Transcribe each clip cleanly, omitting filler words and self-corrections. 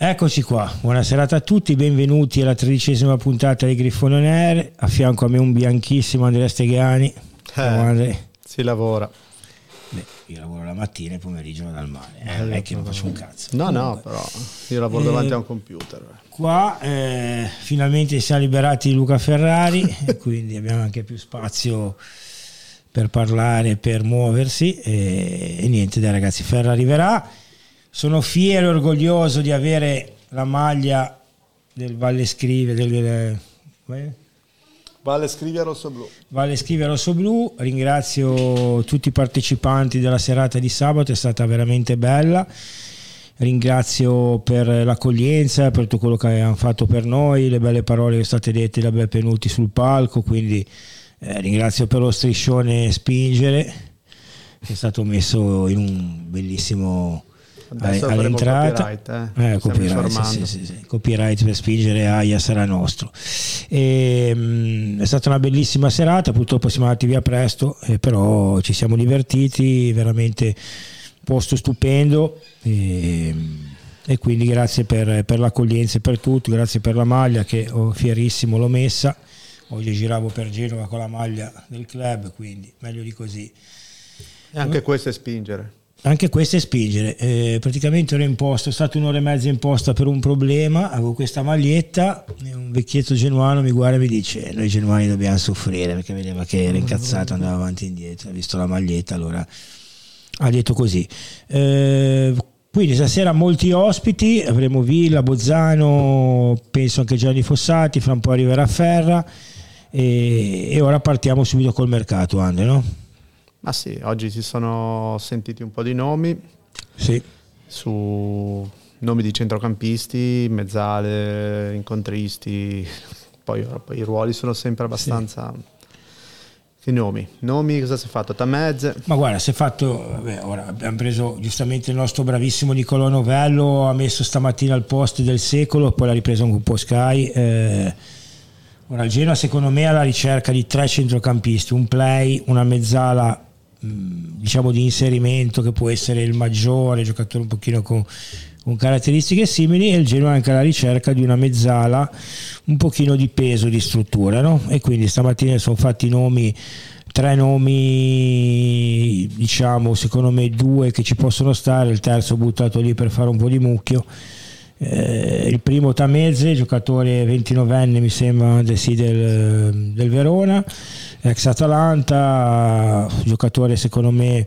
Eccoci qua, buona serata a tutti, benvenuti alla 13ª puntata di Grifone Nere. A fianco a me un bianchissimo Andrea Steghani. Si lavora. Beh, io lavoro la mattina e pomeriggio vado al mare, non è che non faccio un cazzo. No, comunque. No, però io lavoro davanti a un computer. Qua finalmente siamo liberati di Luca Ferrari, quindi abbiamo anche più spazio per parlare, per muoversi e niente dai ragazzi, Ferra arriverà. Sono fiero e orgoglioso di avere la maglia del Valle Scrive, Valle Scrive Rossoblù. Valle Scrive Rossoblù. Ringrazio tutti i partecipanti della serata di sabato, è stata veramente bella. Ringrazio per l'accoglienza, per tutto quello che hanno fatto per noi, le belle parole che sono state dette da Benvenuti sul palco, quindi ringrazio per lo striscione Spingere che è stato messo in un bellissimo all'entrata copyright, sì. Copyright per Spingere, aia sarà nostro. È stata una bellissima serata, purtroppo siamo andati via presto, però ci siamo divertiti veramente, posto stupendo, e quindi grazie per l'accoglienza e per tutto, grazie per la maglia che ho fierissimo l'ho messa, oggi giravo per Genova con la maglia del club, quindi meglio di così. E anche questo è Spingere. Anche questo è Spingere, praticamente ero in posta, è stato un'ora e mezza in posta per un problema, avevo questa maglietta e un vecchietto genuano mi guarda e mi dice noi genuani dobbiamo soffrire, perché vedeva che era incazzato, andava avanti e indietro, ha visto la maglietta, allora ha detto così. Quindi stasera molti ospiti, avremo Villa, Bozzano, penso anche Gianni Fossati, fra un po' arriverà Ferra e ora partiamo subito col mercato, Andre, no? Ma sì, oggi si sono sentiti un po' di nomi, sì, su nomi di centrocampisti, mezzale, incontristi, poi i ruoli sono sempre abbastanza... Sì. Che nomi? Cosa si è fatto? Tameze? Ma guarda, si è fatto, ora abbiamo preso giustamente il nostro bravissimo Nicolò Novello, ha messo stamattina al posto del secolo, poi l'ha ripreso anche un po' Sky... Ora il Genoa secondo me è alla ricerca di tre centrocampisti, un play, una mezzala diciamo di inserimento che può essere il maggiore, giocatore un pochino con caratteristiche simili, e il Genoa è anche alla ricerca di una mezzala un pochino di peso, di struttura, no? E quindi stamattina sono fatti nomi, tre nomi diciamo, secondo me due che ci possono stare, il terzo buttato lì per fare un po' di mucchio. Il primo Tameze, giocatore 29enne mi sembra del Verona, ex Atalanta, giocatore secondo me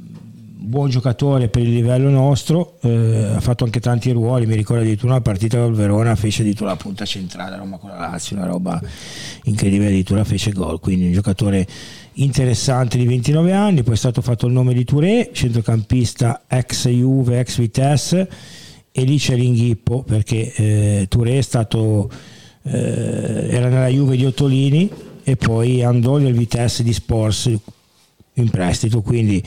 buon giocatore per il livello nostro, ha fatto anche tanti ruoli, mi ricordo addirittura una partita col Verona fece addirittura la punta centrale a Roma con la Lazio, una roba incredibile, addirittura fece gol, quindi un giocatore interessante di 29 anni. Poi è stato fatto il nome di Touré, centrocampista ex Juve, ex Vitesse, e lì c'è l'inghippo perché Touré è stato era nella Juve di Ottolini e poi andò nel Vitesse di Sports in prestito, quindi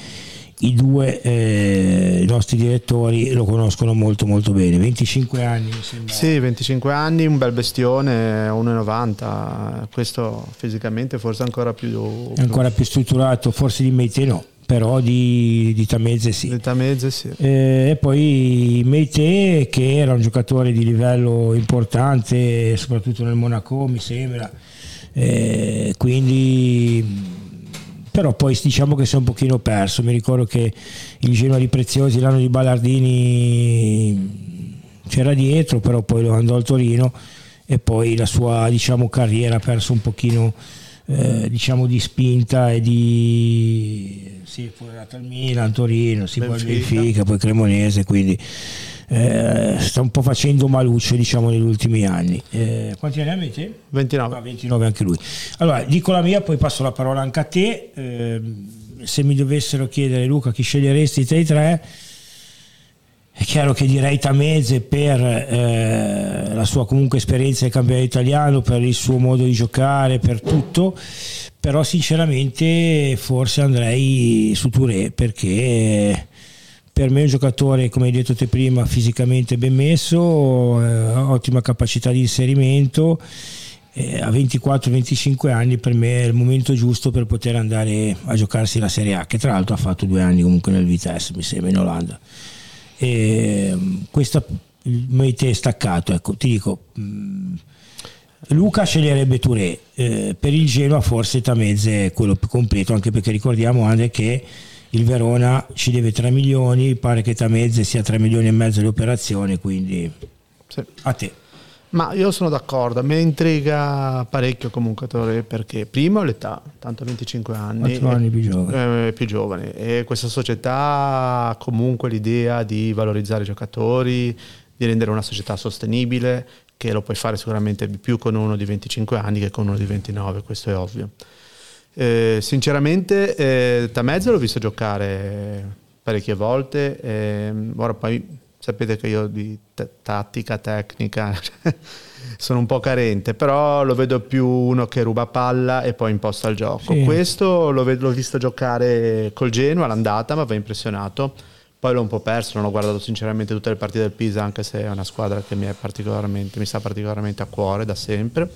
i due i nostri direttori lo conoscono molto molto bene. 25 anni mi sembra. Sì, 25 anni, un bel bestione, 1,90, questo fisicamente forse ancora più... È ancora più strutturato, forse di Meïté no, però di Tameze sì. E poi Meïté, che era un giocatore di livello importante soprattutto nel Monaco mi sembra, quindi però poi diciamo che si è un pochino perso, mi ricordo che il Genoa di Preziosi l'anno di Ballardini c'era dietro, però poi lo andò al Torino e poi la sua diciamo carriera ha perso un pochino diciamo di spinta e di... Sì, poi era al Milan, Torino, si poi Benfica, poi Cremonese, quindi sta un po' facendo maluccio diciamo negli ultimi anni. Quanti anni hai te? 29. Ah, 29 anche lui. Allora dico la mia, poi passo la parola anche a te. Se mi dovessero chiedere Luca chi sceglieresti tra i tre, è chiaro che direi Tameze per la sua comunque esperienza nel campionato italiano, per il suo modo di giocare, per tutto, però sinceramente forse andrei su Touré perché per me è un giocatore, come hai detto te prima, fisicamente ben messo, ottima capacità di inserimento, a 24-25 anni per me è il momento giusto per poter andare a giocarsi la Serie A, che tra l'altro ha fatto 2 anni comunque nel Vitesse mi sembra in Olanda. E questa il Meïté staccato, ecco, ti dico, Luca sceglierebbe Touré, per il Genoa forse Tameze è quello più completo, anche perché ricordiamo, Andre, che il Verona ci deve 3 milioni, pare che Tameze sia 3 milioni e mezzo di operazione, quindi sì. A te. Ma io sono d'accordo, mi intriga parecchio comunque Touré, perché primo l'età, tanto 25 anni, più giovane, e questa società ha comunque l'idea di valorizzare i giocatori, di rendere una società sostenibile, che lo puoi fare sicuramente più con uno di 25 anni che con uno di 29, questo è ovvio. Sinceramente Tameze l'ho visto giocare parecchie volte, ora poi sapete che io di tattica, tecnica sono un po' carente, però lo vedo più uno che ruba palla e poi imposta il gioco. Sì. Questo l'ho visto giocare col Genoa l'andata, ma mi ha impressionato. Poi l'ho un po' perso, non ho guardato sinceramente tutte le partite del Pisa, anche se è una squadra che mi sta particolarmente a cuore da sempre,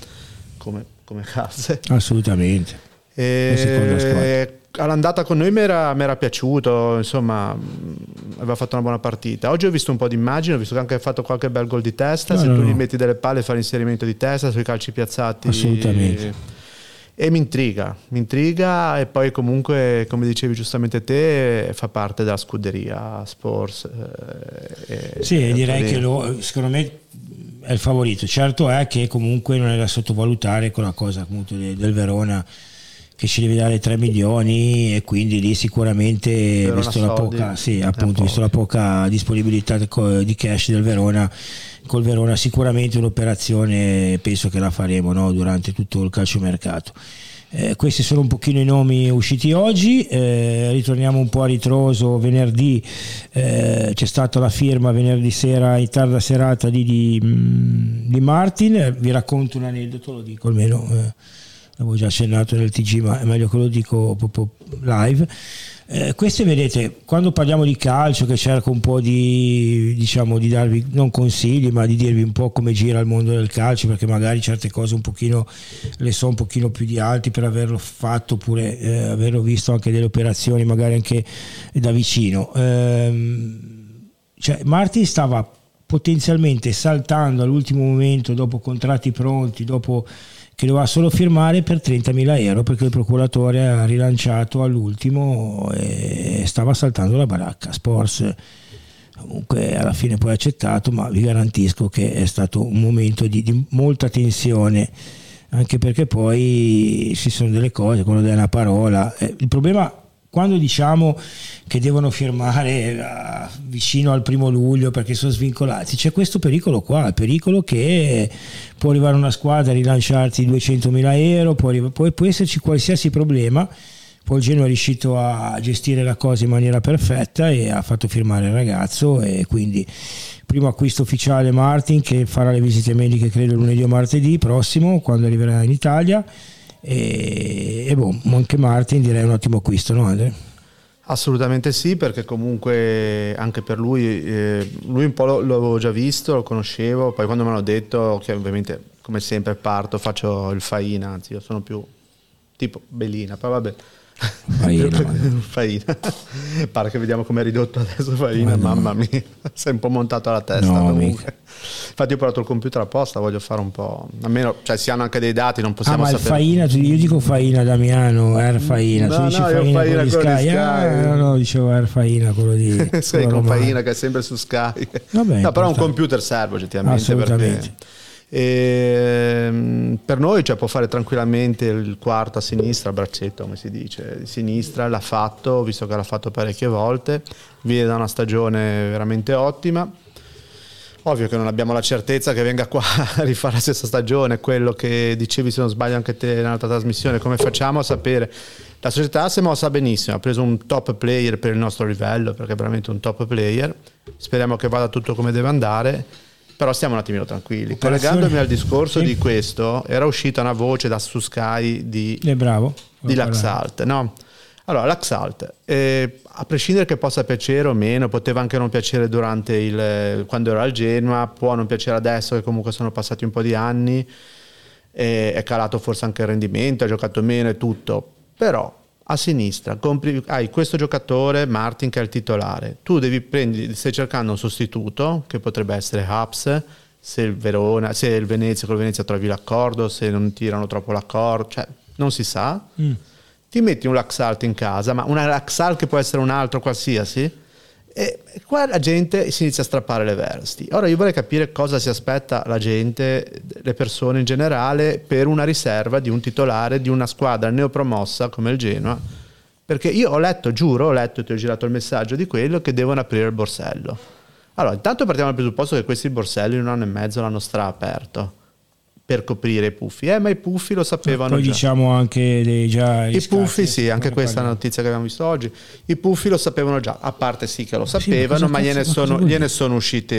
come case. Assolutamente. All'andata con noi mi era piaciuto, insomma, aveva fatto una buona partita. Oggi ho visto un po' di immagini, ho visto che anche ha fatto qualche bel gol di testa, se tu gli metti delle palle fa l'inserimento di testa sui calci piazzati. Assolutamente. E mi intriga, e poi comunque, come dicevi giustamente te, fa parte della scuderia Spurs. Sì, direi che secondo me è il favorito. Certo è che comunque non è da sottovalutare quella cosa appunto del Verona, che ci deve dare 3 milioni, e quindi lì sicuramente, visto la poca disponibilità di cash del Verona, col Verona sicuramente un'operazione penso che la faremo, no? Durante tutto il calciomercato. Questi sono un pochino i nomi usciti oggi, ritorniamo un po' a ritroso. Venerdì c'è stata la firma venerdì sera in tarda serata di Martin. Vi racconto un aneddoto, lo dico almeno... L'avevo già accennato nel TG, ma è meglio che lo dico proprio live. Queste, vedete, quando parliamo di calcio, che cerco un po' di, diciamo, di darvi non consigli, ma di dirvi un po' come gira il mondo del calcio, perché magari certe cose un pochino le so un pochino più di altri per averlo fatto, oppure averlo visto anche delle operazioni magari anche da vicino. Martin stava potenzialmente saltando all'ultimo momento, dopo contratti pronti, dopo che doveva solo firmare, per 30.000 euro, perché il procuratore ha rilanciato all'ultimo e stava saltando la baracca. Sports comunque alla fine poi ha accettato, ma vi garantisco che è stato un momento di molta tensione, anche perché poi ci sono delle cose, quando dai una parola, il problema quando diciamo che devono firmare vicino al 1° luglio perché sono svincolati, c'è questo pericolo qua, il pericolo che può arrivare una squadra a rilanciarti 200.000 euro, può esserci qualsiasi problema. Poi il Genoa è riuscito a gestire la cosa in maniera perfetta e ha fatto firmare il ragazzo, e quindi primo acquisto ufficiale Martin, che farà le visite mediche credo lunedì o martedì prossimo quando arriverà in Italia, e boh, anche Martin direi un ottimo acquisto, no Andre? Assolutamente sì, perché comunque anche per lui un po' l'avevo già visto, lo conoscevo, poi quando me l'hanno detto, che ovviamente come sempre parto, faccio il faina, anzi io sono più tipo Bellina, poi vabbè Faina. Pare che vediamo come è ridotto adesso Faina, mamma mia, sei un po' montato alla testa, no, comunque. Infatti io ho portato il computer apposta, voglio fare un po', almeno, cioè, si hanno anche dei dati, non possiamo sapere. Ma Faina, io dico Faina Damiano, Faina, no, tu dici Faina, quello di Sky. Dicevo Faina, quello di sei con Faina che è sempre su Sky. Vabbè, no, però un computer serve oggettivamente, perché e per noi, cioè, può fare tranquillamente il quarto a sinistra, braccetto come si dice, sinistra, l'ha fatto, visto che l'ha fatto parecchie volte, viene da una stagione veramente ottima. Ovvio che non abbiamo la certezza che venga qua a rifare la stessa stagione, quello che dicevi, se non sbaglio anche te in un'altra trasmissione, come facciamo a sapere? La società si è mossa benissimo, ha preso un top player per il nostro livello, perché è veramente un top player, speriamo che vada tutto come deve andare, però stiamo un attimino tranquilli. Collegandomi al discorso di questo, era uscita una voce da su Sky di Laxalt, no? Allora Laxalt, a prescindere che possa piacere o meno, poteva anche non piacere durante quando era al Genoa, può non piacere adesso che comunque sono passati un po' di anni, è calato forse anche il rendimento, ha giocato meno e tutto, però a sinistra hai questo giocatore Martin che è il titolare, tu devi prendere, stai cercando un sostituto che potrebbe essere Haps, se il Verona, se il Venezia, con il Venezia trovi l'accordo, se non tirano troppo l'accordo, cioè non si sa. Ti metti un Laxalt in casa, ma una Laxalt che può essere un altro qualsiasi, e qua la gente si inizia a strappare le vesti. Ora io vorrei capire cosa si aspetta la gente, le persone in generale, per una riserva di un titolare di una squadra neopromossa come il Genoa, perché io ho letto, giuro, ti ho girato il messaggio di quello, che devono aprire il borsello. Allora intanto partiamo dal presupposto che questi borselli in 1 anno e mezzo l'hanno straaperto per coprire i puffi, ma i puffi lo sapevano, poi già, diciamo anche dei, già i puffi, sì, anche questa è una notizia che abbiamo visto oggi, i puffi lo sapevano già, a parte sì che lo sapevano, ma gliene sono usciti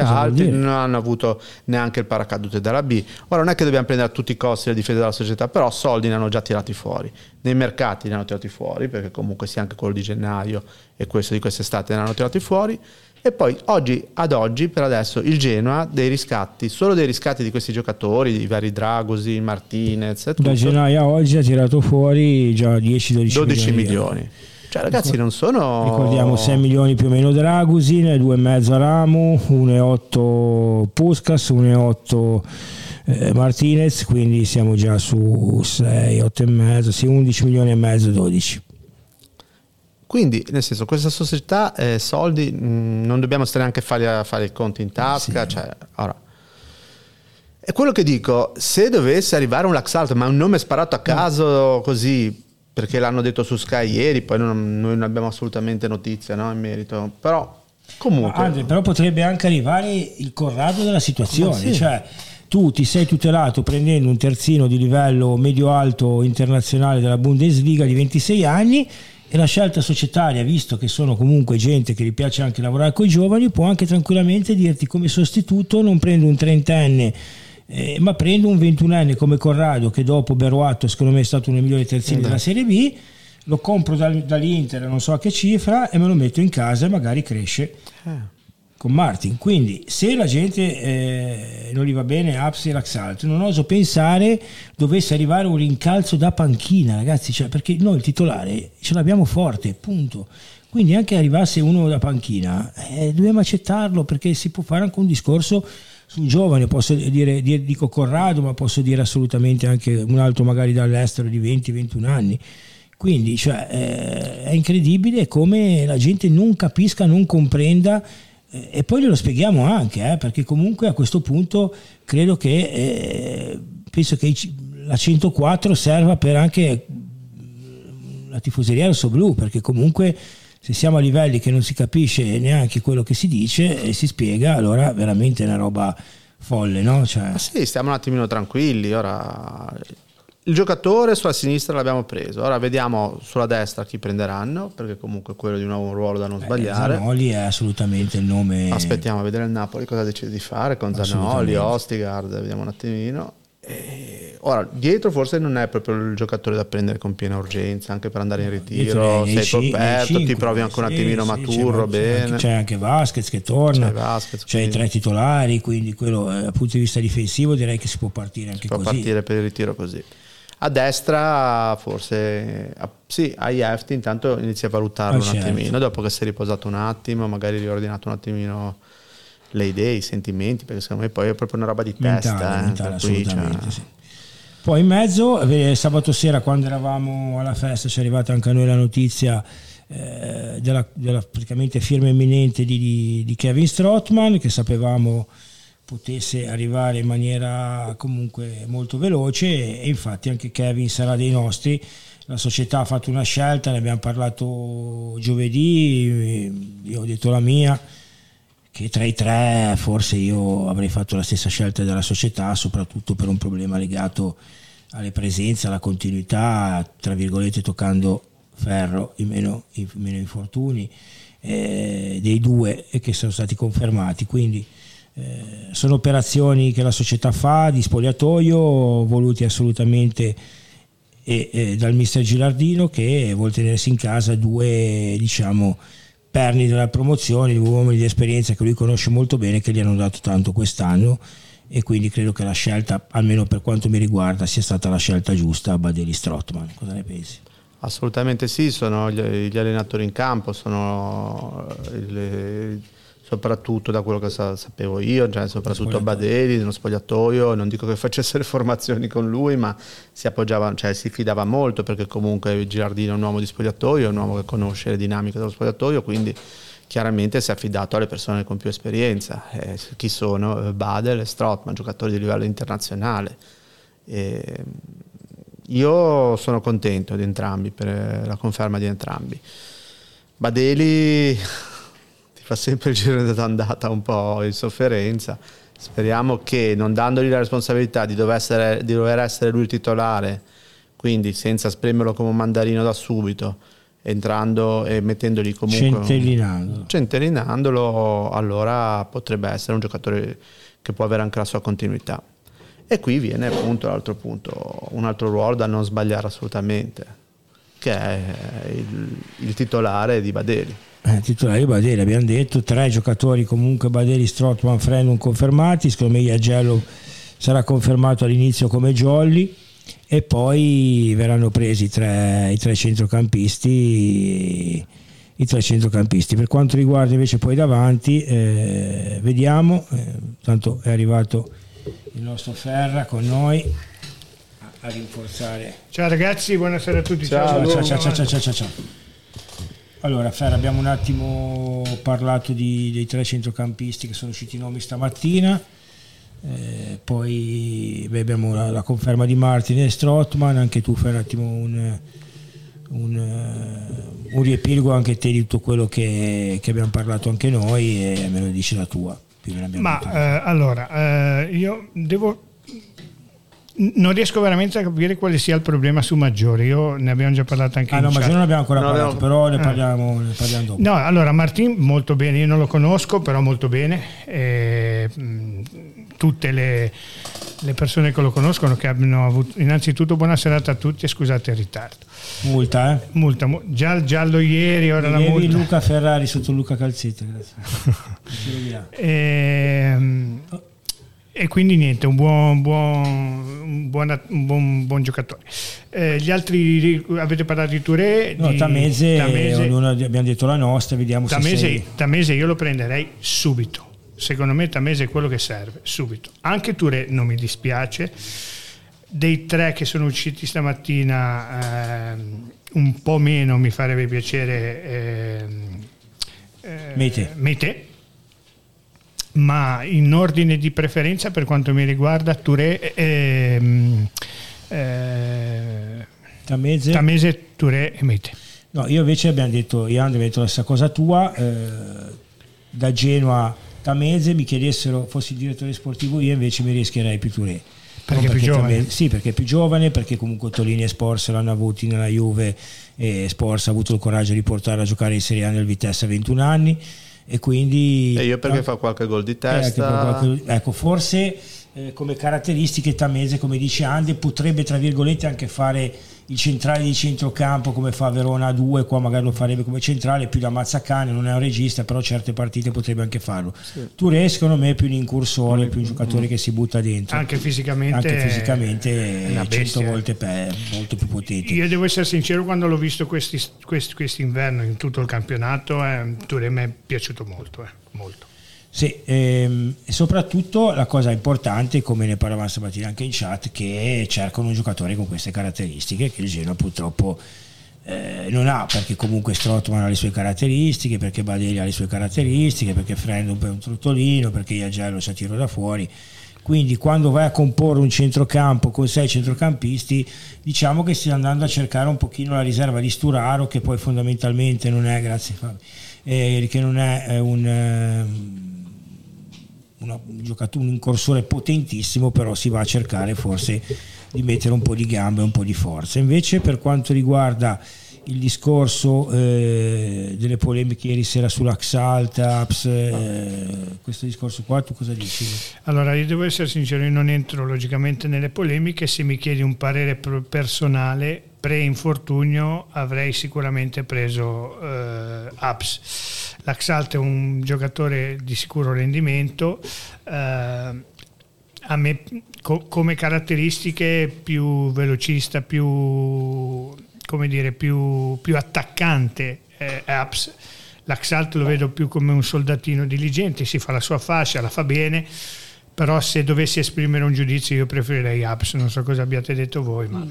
altri, non hanno avuto neanche il paracadute dalla B. Ora non è che dobbiamo prendere a tutti i costi la difesa della società, però soldi ne hanno già tirati fuori, nei mercati ne hanno tirati fuori, perché comunque sia anche quello di gennaio e questo di quest'estate ne hanno tirati fuori. E poi ad oggi per adesso il Genoa dei riscatti, solo dei riscatti di questi giocatori, i vari Dragosin, Martinez e tutto, da gennaio a oggi ha tirato fuori già 10-12 milioni. Cioè ragazzi, non sono, ricordiamo, 6 milioni più o meno Dragosin, 2,5 Ramo, 1,8 Puskas, 1,8 Martinez, quindi siamo già su 6, 8,5, sì, 11 milioni e mezzo, 12. Quindi, nel senso, questa società, soldi, non dobbiamo stare anche a fare i conti in tasca. Sì. Cioè, ora. E quello che dico, se dovesse arrivare un Laxalt, ma un nome sparato a caso così, perché l'hanno detto su Sky ieri, poi noi non abbiamo assolutamente notizia, no, in merito, però comunque... Andre, però potrebbe anche arrivare il Corrado della situazione, sì. Cioè... Tu ti sei tutelato prendendo un terzino di livello medio-alto internazionale della Bundesliga di 26 anni e la scelta societaria, visto che sono comunque gente che gli piace anche lavorare con i giovani, può anche tranquillamente dirti come sostituto non prendo un trentenne, ma prendo un 21enne come Corrado, che dopo Beruato secondo me è stato uno dei migliori terzini della Serie B, lo compro dall'Inter non so a che cifra e me lo metto in casa e magari cresce. Con Martin, quindi se la gente non gli va bene Haps e Laxalt, non oso pensare dovesse arrivare un rincalzo da panchina, ragazzi, cioè, perché noi il titolare ce l'abbiamo forte, punto. Quindi anche arrivasse uno da panchina, dobbiamo accettarlo, perché si può fare anche un discorso su un giovane, posso dire, dico Corrado, ma posso dire assolutamente anche un altro magari dall'estero di 20-21 anni. Quindi cioè, è incredibile come la gente non capisca, non comprenda. E poi glielo spieghiamo anche, perché comunque a questo punto credo che penso che la 104 serva per anche la tifoseria rosso-blu, perché comunque se siamo a livelli che non si capisce neanche quello che si dice e si spiega, allora veramente è una roba folle, no? Cioè... Sì, stiamo un attimino tranquilli. Ora il giocatore sulla sinistra l'abbiamo preso, ora vediamo sulla destra chi prenderanno, perché comunque quello di nuovo un ruolo da non sbagliare. Zanoli è assolutamente il nome, aspettiamo a vedere il Napoli cosa decide di fare con Zanoli, Ostigard, vediamo un attimino. Ora dietro forse non è proprio il giocatore da prendere con piena urgenza, anche per andare in ritiro, sei coperto, ti provi anche un attimino maturo, bene. C'è anche Vásquez che torna, c'è i 3 titolari, quindi quello dal punto di vista difensivo direi che si può partire anche così. Si può partire per il ritiro così. A destra forse sì, a Hefti intanto inizia a valutarlo un attimino, dopo che si è riposato un attimo, magari riordinato un attimino le idee, i sentimenti, perché secondo me poi è proprio una roba di mentale, testa, assolutamente, cioè... sì. Poi in mezzo sabato sera, quando eravamo alla festa, ci è arrivata anche a noi la notizia della praticamente firma imminente di Kevin Strootman, che sapevamo potesse arrivare in maniera comunque molto veloce, e infatti anche Kevin sarà dei nostri. La società ha fatto una scelta, ne abbiamo parlato giovedì, io ho detto la mia, che tra i 3 forse io avrei fatto la stessa scelta della società, soprattutto per un problema legato alle presenze, alla continuità, tra virgolette toccando ferro, i meno infortuni dei 2 che sono stati confermati, quindi sono operazioni che la società fa di spogliatoio, voluti assolutamente dal mister Gilardino, che vuol tenersi in casa 2, diciamo, perni della promozione, 2 uomini di esperienza che lui conosce molto bene, che gli hanno dato tanto quest'anno, e quindi credo che la scelta, almeno per quanto mi riguarda, sia stata la scelta giusta. Badelli Strootman, cosa ne pensi? Assolutamente sì, sono gli allenatori in campo, sono soprattutto da quello che sapevo io, cioè soprattutto Badelli nello spogliatoio. Non dico che facesse le formazioni con lui, ma si appoggiava, cioè si fidava molto, perché comunque Gilardino è un uomo di spogliatoio, è un uomo che conosce le dinamiche dello spogliatoio, quindi chiaramente si è affidato alle persone con più esperienza. Chi sono? Badelli e Strootman, giocatori di livello internazionale. Io sono contento di entrambi, per la conferma di entrambi. Badelli ti fa sempre il giro d'andata un po' in sofferenza. Speriamo che, non dandogli la responsabilità di dover essere lui il titolare, quindi senza spremerlo come un mandarino da subito, entrando e mettendogli comunque centellinandolo, allora potrebbe essere un giocatore che può avere anche la sua continuità. E qui viene appunto l'altro punto, un altro ruolo da non sbagliare assolutamente, che è il titolare di Badelli. Titolare di Badelli, abbiamo detto, tre giocatori comunque, Badelli, Strootman, Frendrup confermati. Secondo me Iagello sarà confermato all'inizio come jolly, e poi verranno presi i tre centrocampisti. Per quanto riguarda invece poi davanti, vediamo, tanto è arrivato il nostro Ferra con noi a rinforzare. Ciao ragazzi, buonasera a tutti. Ciao. Allora Ferra, abbiamo un attimo parlato dei tre centrocampisti che sono usciti i nomi stamattina, poi abbiamo la conferma di Martin e Strootman. Anche tu fai un attimo un riepilogo anche te di tutto quello che abbiamo parlato anche noi, e me lo dici la tua. Io devo, non riesco veramente a capire quale sia il problema su Maggiore. Io ne abbiamo già parlato anche in chat. Maggiore non abbiamo ancora parlato, però ne parliamo dopo. No, allora Martin molto bene, io non lo conosco, però molto bene. Tutte le persone che lo conoscono, che hanno avuto, innanzitutto buona serata a tutti e scusate il ritardo. Multa, già il giallo ieri, ora la multa. Luca Ferrari sotto Luca Calzetta, grazie. E quindi niente, un buon giocatore. Gli altri, avete parlato di Touré, no, di Tameze. Ognuno abbiamo detto la nostra, vediamo Tameze io lo prenderei subito. Secondo me Tameze è quello che serve subito. Anche Touré non mi dispiace. Dei tre che sono usciti stamattina, un po' meno mi farebbe piacere Meïté, ma in ordine di preferenza per quanto mi riguarda Touré, Tameze, Touré e Meïté. No, io invece abbiamo detto, io abbiamo detto la stessa cosa tua, da Genoa Tameze, mi chiedessero, fossi il direttore sportivo io invece mi rischierei più Touré. Perché più giovane? Sì, perché è più giovane, perché comunque Tolini e Sporza l'hanno avuti nella Juve, e Sporza ha avuto il coraggio di portarlo a giocare in Serie A nel Vitesse a 21 anni. E quindi io perché fa qualche gol di testa, forse come caratteristiche Tameze, come dice Ande, potrebbe tra virgolette anche fare il centrale di centrocampo come fa Verona 2, qua magari lo farebbe come centrale, più da mazzacane, non è un regista, però certe partite potrebbe anche farlo. Sì. Touré secondo me è più un incursore, più un giocatore che si butta dentro, anche fisicamente è 100 volte molto più potente. Io devo essere sincero, quando l'ho visto quest'inverno in tutto il campionato, Touré mi è piaciuto molto. Sì, e soprattutto la cosa importante, come ne parlavamo stamattina anche in chat, che cercano un giocatore con queste caratteristiche che il Genoa purtroppo non ha, perché comunque Strootman ha le sue caratteristiche, perché Badelli ha le sue caratteristiche, perché Frendrup è un trottolino, perché Iagello si tira da fuori. Quindi quando vai a comporre un centrocampo con 6 centrocampisti, diciamo che stai andando a cercare un pochino la riserva di Sturaro, che poi fondamentalmente non è, grazie Fabio, che non è un incorsore potentissimo, però si va a cercare forse di mettere un po' di gambe e un po' di forza. Invece per quanto riguarda il discorso delle polemiche ieri sera su Laxalt, Haps, questo discorso qua, tu cosa dici? Allora io devo essere sincero, io non entro logicamente nelle polemiche. Se mi chiedi un parere personale pre-infortunio, avrei sicuramente preso Haps. Laxalt è un giocatore di sicuro rendimento, a me come caratteristiche più velocista, più come dire, più attaccante Haps. Laxalt lo vedo più come un soldatino diligente, si fa la sua fascia, la fa bene, però se dovessi esprimere un giudizio io preferirei Haps, non so cosa abbiate detto voi. Ma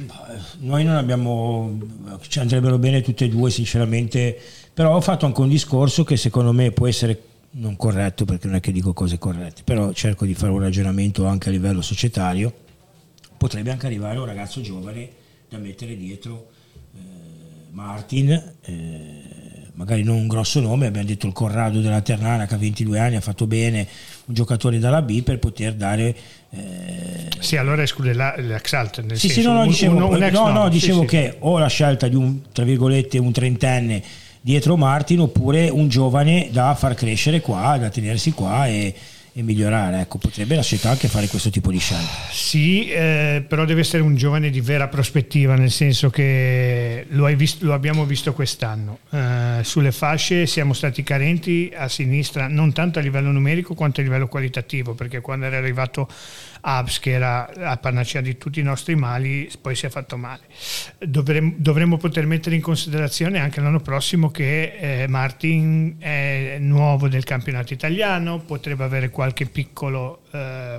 noi non abbiamo, ci andrebbero bene tutte e due sinceramente, però ho fatto anche un discorso che secondo me può essere non corretto, perché non è che dico cose corrette, però cerco di fare un ragionamento anche a livello societario. Potrebbe anche arrivare un ragazzo giovane da mettere dietro Martin, magari non un grosso nome, abbiamo detto il Corrado della Ternana che a 22 anni ha fatto bene, un giocatore dalla B per poter dare sì, allora esclude l'Axalt nel sì, senso, sì, no, dicevo che o la scelta di un, tra virgolette, un trentenne dietro Martin, oppure un giovane da far crescere qua, da tenersi qua e migliorare, ecco, potrebbe la società anche fare questo tipo di scelta. Sì, però deve essere un giovane di vera prospettiva, nel senso che lo abbiamo visto quest'anno, sulle fasce siamo stati carenti a sinistra, non tanto a livello numerico quanto a livello qualitativo, perché quando era arrivato Haps, che era la panacea di tutti i nostri mali, poi si è fatto male. Dovremmo poter mettere in considerazione anche l'anno prossimo che Martin è nuovo del campionato italiano, potrebbe avere qualche piccolo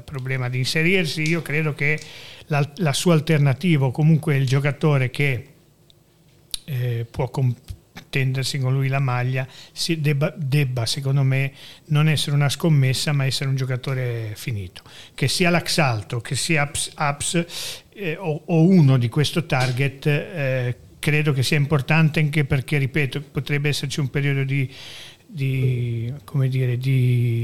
problema di inserirsi. Io credo che la sua alternativa, o comunque il giocatore che può tendersi con lui la maglia, si debba secondo me non essere una scommessa, ma essere un giocatore finito, che sia Laxalt, che sia Haps o uno di questo target. Credo che sia importante anche perché, ripeto, potrebbe esserci un periodo di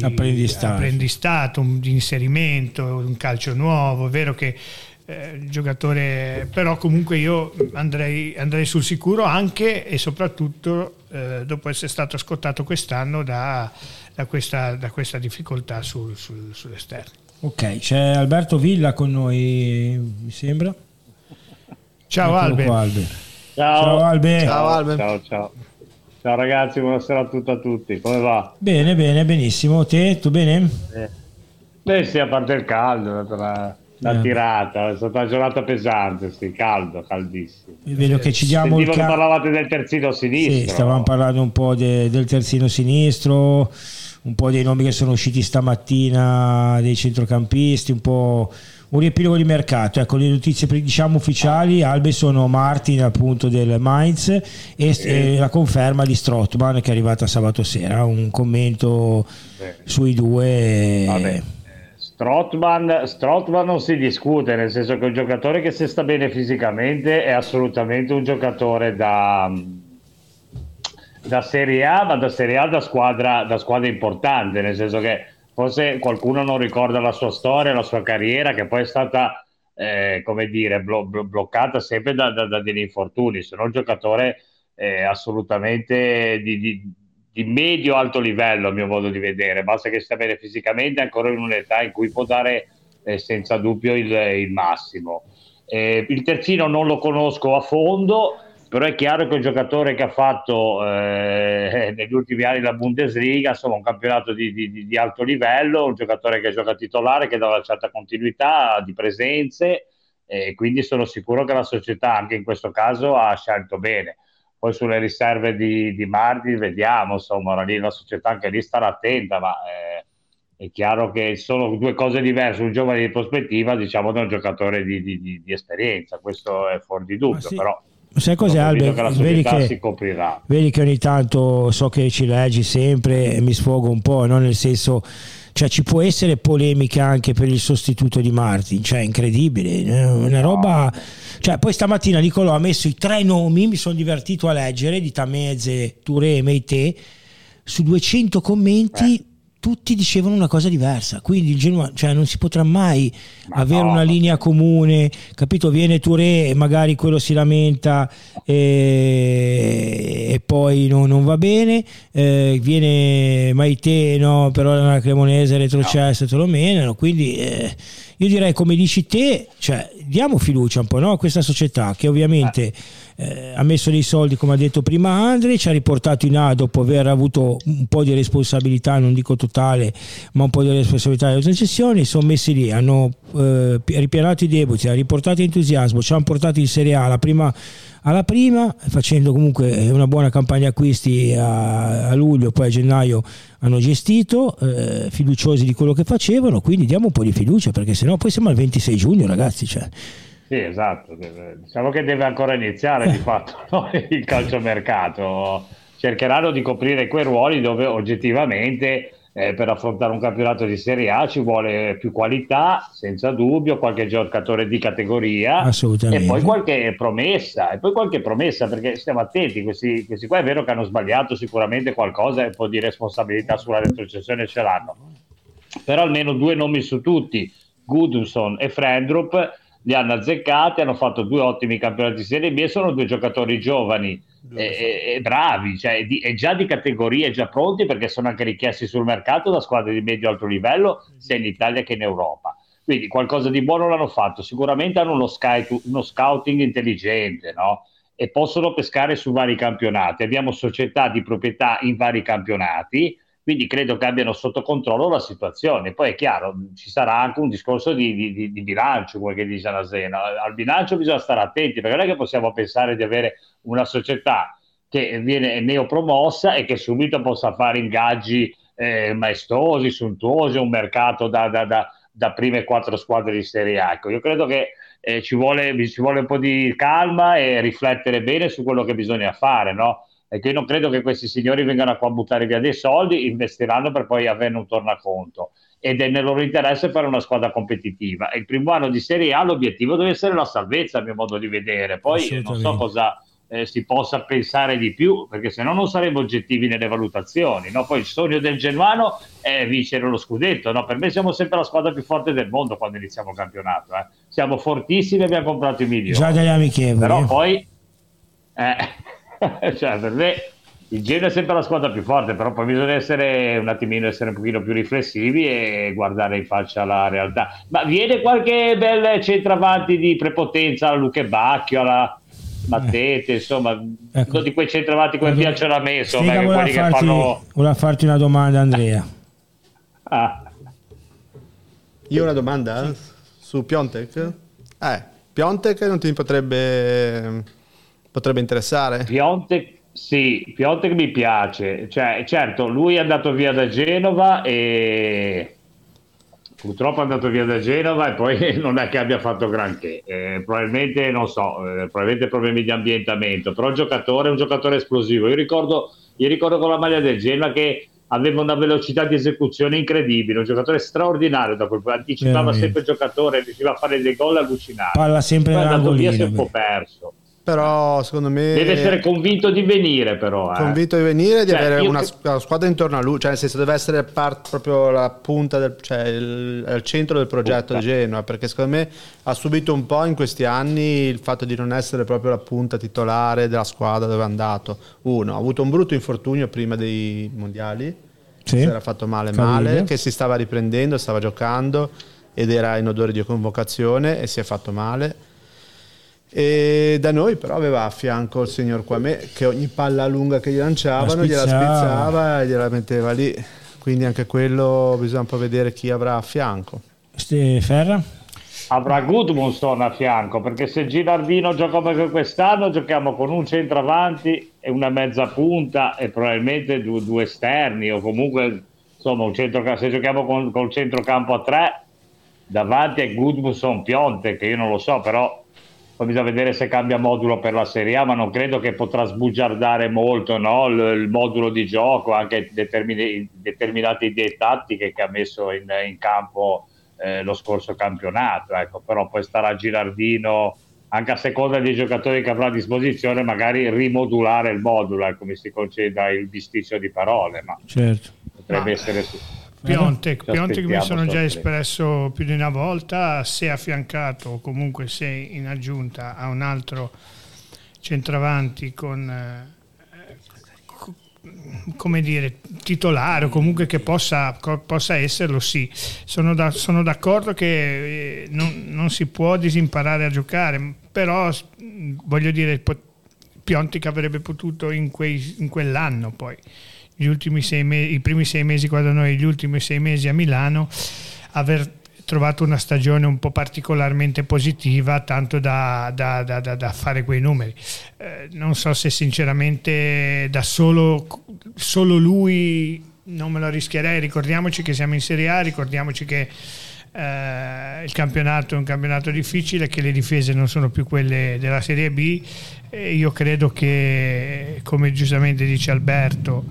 apprendistato, di inserimento, un calcio nuovo. È vero che il giocatore, però comunque io andrei sul sicuro, anche e soprattutto dopo essere stato scottato quest'anno da questa difficoltà sull'esterno. Ok, c'è Alberto Villa con noi, mi sembra. Ciao Albe. Ciao. Ciao ragazzi, buonasera a tutti come va? Bene, benissimo, te? Tu bene? Beh sì, a parte il caldo, la tirata, è stata una giornata pesante, sì, caldo, caldissimo. Vedo che ci diamo il parlavate del terzino sinistro. Sì, stavamo parlando un po' del terzino sinistro, un po' dei nomi che sono usciti stamattina, dei centrocampisti, un po' un riepilogo di mercato. Ecco, le notizie diciamo ufficiali, Albe, sono Martin appunto del Mainz e la conferma di Strootman che è arrivata sabato sera. Un commento sui due. Vabbè. Strootman non si discute, nel senso che è un giocatore che, se sta bene fisicamente, è assolutamente un giocatore da Serie A, ma da Serie A da squadra importante, nel senso che forse qualcuno non ricorda la sua storia, la sua carriera, che poi è stata bloccata sempre da degli infortuni. Sono un giocatore assolutamente di medio-alto livello, a mio modo di vedere. Basta che stia bene fisicamente, ancora in un'età in cui può dare senza dubbio il massimo. Il terzino non lo conosco a fondo, però è chiaro che un giocatore che ha fatto negli ultimi anni la Bundesliga, insomma un campionato di alto livello, un giocatore che gioca titolare, che dà una certa continuità di presenze, e quindi sono sicuro che la società anche in questo caso ha scelto bene. Poi sulle riserve di Martin vediamo, insomma, lì la società anche lì starà attenta, ma è chiaro che sono due cose diverse, un giovane di prospettiva, diciamo, da un giocatore di esperienza, questo è fuori di dubbio, sì. Però sai cos'è, Alberto? Vedi che ogni tanto so che ci leggi sempre e mi sfogo un po', no? Nel senso, cioè, ci può essere polemica anche per il sostituto di Martin, cioè incredibile, una roba, cioè, poi stamattina Nicolò ha messo i tre nomi, mi sono divertito a leggere, di Tameze, Touré e Meïté, su 200 commenti tutti dicevano una cosa diversa, quindi il Genoa, cioè, non si potrà mai avere una linea comune, capito? Viene Touré, magari quello si lamenta e poi non va bene, viene Meïté, no, però la Cremonese retrocessa, te lo menano, quindi io direi, come dici te, cioè, diamo fiducia un po', no, a questa società che ovviamente ha messo dei soldi, come ha detto prima Andre, ci ha riportato in A dopo aver avuto un po' di responsabilità, non dico totale, ma un po' di responsabilità delle concessioni. Sono messi lì, hanno ripianato i debiti, ha riportato entusiasmo, ci hanno portato in Serie A alla prima, facendo comunque una buona campagna acquisti a luglio, poi a gennaio hanno gestito, fiduciosi di quello che facevano, quindi diamo un po' di fiducia, perché sennò poi siamo al 26 giugno ragazzi, cioè. Sì, esatto, diciamo che deve ancora iniziare di fatto, no? Il calciomercato, cercheranno di coprire quei ruoli dove oggettivamente per affrontare un campionato di Serie A ci vuole più qualità, senza dubbio, qualche giocatore di categoria e poi qualche promessa, perché stiamo attenti, questi qua è vero che hanno sbagliato sicuramente qualcosa e un po' di responsabilità sulla retrocessione ce l'hanno, però almeno due nomi su tutti, Gudmundson e Frendrup, li hanno azzeccati, hanno fatto due ottimi campionati di Serie B e sono due giocatori giovani e bravi, cioè già di categoria, già pronti, perché sono anche richiesti sul mercato da squadre di medio-alto livello sia in Italia che in Europa, quindi qualcosa di buono l'hanno fatto, sicuramente hanno uno scouting intelligente, no? E possono pescare su vari campionati, abbiamo società di proprietà in vari campionati, quindi credo che abbiano sotto controllo la situazione. Poi è chiaro, ci sarà anche un discorso di bilancio, quel che dice la Sena. Al bilancio bisogna stare attenti, perché non è che possiamo pensare di avere una società che viene neopromossa e che subito possa fare ingaggi maestosi, sontuosi, un mercato da prime quattro squadre di Serie A. Io credo che ci vuole un po' di calma e riflettere bene su quello che bisogna fare, no? Perché io non credo che questi signori vengano qua a buttare via dei soldi, investiranno per poi averne un tornaconto, ed è nel loro interesse fare una squadra competitiva, e il primo anno di Serie A l'obiettivo deve essere la salvezza a mio modo di vedere, poi non so cosa si possa pensare di più, perché se no non saremo oggettivi nelle valutazioni, no? Poi il sogno del genuano è vincere lo scudetto, no? Per me siamo sempre la squadra più forte del mondo quando iniziamo il campionato, siamo fortissimi e abbiamo comprato i migliori, già dagli amichevoli, però poi cioè per me il Genoa è sempre la squadra più forte, però poi bisogna essere un pochino più riflessivi e guardare in faccia la realtà. Ma viene qualche bel centravanti di prepotenza alla Luca Bacchio, alla Mattete, insomma, ecco, di quei centravanti come piacciono a me, insomma, quelli che fanno. Volevo farti una domanda, Andrea. Io una domanda su Piontek? Piontek non ti potrebbe interessare? Piontek, sì, Piontek mi piace, cioè, certo, lui è andato via da Genova e purtroppo è andato via da Genova e poi non è che abbia fatto granché, probabilmente, non so, probabilmente problemi di ambientamento, però il giocatore è un giocatore esplosivo, io ricordo con la maglia del Genova che aveva una velocità di esecuzione incredibile, un giocatore straordinario, anticipava sempre il giocatore, riusciva a fare dei gol allucinanti, palla sempre poi è andato via, si è un po' perso. Però secondo me deve essere convinto di venire, cioè, avere una squadra intorno a lui, cioè nel senso deve essere proprio la punta il centro del progetto di Genoa, perché secondo me ha subito un po' in questi anni il fatto di non essere proprio la punta titolare della squadra dove è andato. Ha avuto un brutto infortunio prima dei mondiali, sì, si era fatto male, che si stava riprendendo, stava giocando ed era in odore di convocazione e si è fatto male. E da noi però aveva a fianco il signor Quame, che ogni palla lunga che gli lanciavano gliela spizzava e gliela metteva lì, quindi anche quello bisogna un po' vedere chi avrà a fianco. Ferra? Avrà Gudmundson a fianco, perché se Gilardino gioca come quest'anno giochiamo con un centravanti e una mezza punta e probabilmente due esterni, o comunque insomma un se giochiamo col centrocampo a tre davanti è Gudmundson Piontek, che io non lo so, però poi bisogna vedere se cambia modulo per la Serie A, ma non credo che potrà sbugiardare molto, no? il modulo di gioco, anche determinate idee tattiche che ha messo in campo lo scorso campionato, ecco. Però poi starà Gilardino, anche a seconda dei giocatori che avrà a disposizione, magari rimodulare il modulo, come si conceda il bisticcio di parole, ma certo, potrebbe essere Piontek mi sono già espresso più di una volta, se affiancato o comunque se in aggiunta a un altro centravanti titolare o comunque che possa esserlo, sì. Sono d'accordo che non si può disimparare a giocare, però voglio dire, Piontek avrebbe potuto in quell'anno poi. I primi 6 mesi qua da noi, gli ultimi 6 mesi a Milano, aver trovato una stagione un po' particolarmente positiva, tanto da fare quei numeri. Non so se sinceramente da solo lui non me lo rischierei. Ricordiamoci che siamo in Serie A, ricordiamoci che il campionato è un campionato difficile, che le difese non sono più quelle della Serie B. Io credo che, come giustamente dice Alberto,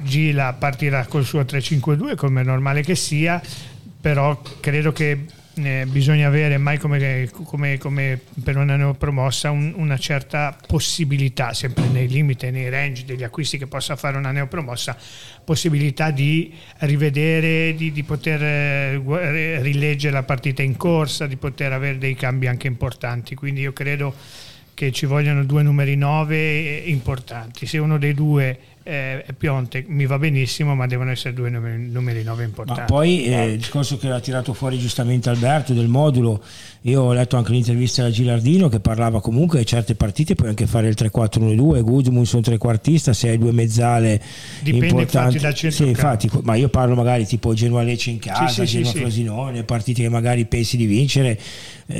Gila partirà col suo 3-5-2, come è normale che sia, però credo che bisogna avere, mai come per una neopromossa, una certa possibilità, sempre nei limiti, nei range degli acquisti che possa fare una neopromossa, possibilità di rivedere, di poter rileggere la partita in corsa, di poter avere dei cambi anche importanti. Quindi io credo che ci vogliono due numeri 9 importanti. Se uno dei due Piontek mi va benissimo, ma devono essere due numeri 9 importanti. Ma poi il discorso che ha tirato fuori giustamente Alberto del modulo, io ho letto anche l'intervista a Gilardino che parlava comunque che certe partite puoi anche fare il 3-4-1-2, Gudmundson trequartista, se hai due mezzale dipende importanti, infatti dal centro, sì, infatti, ma io parlo magari tipo Genoa-Lecce in casa, sì, Genoa-Frosinone, sì, partite che magari pensi di vincere,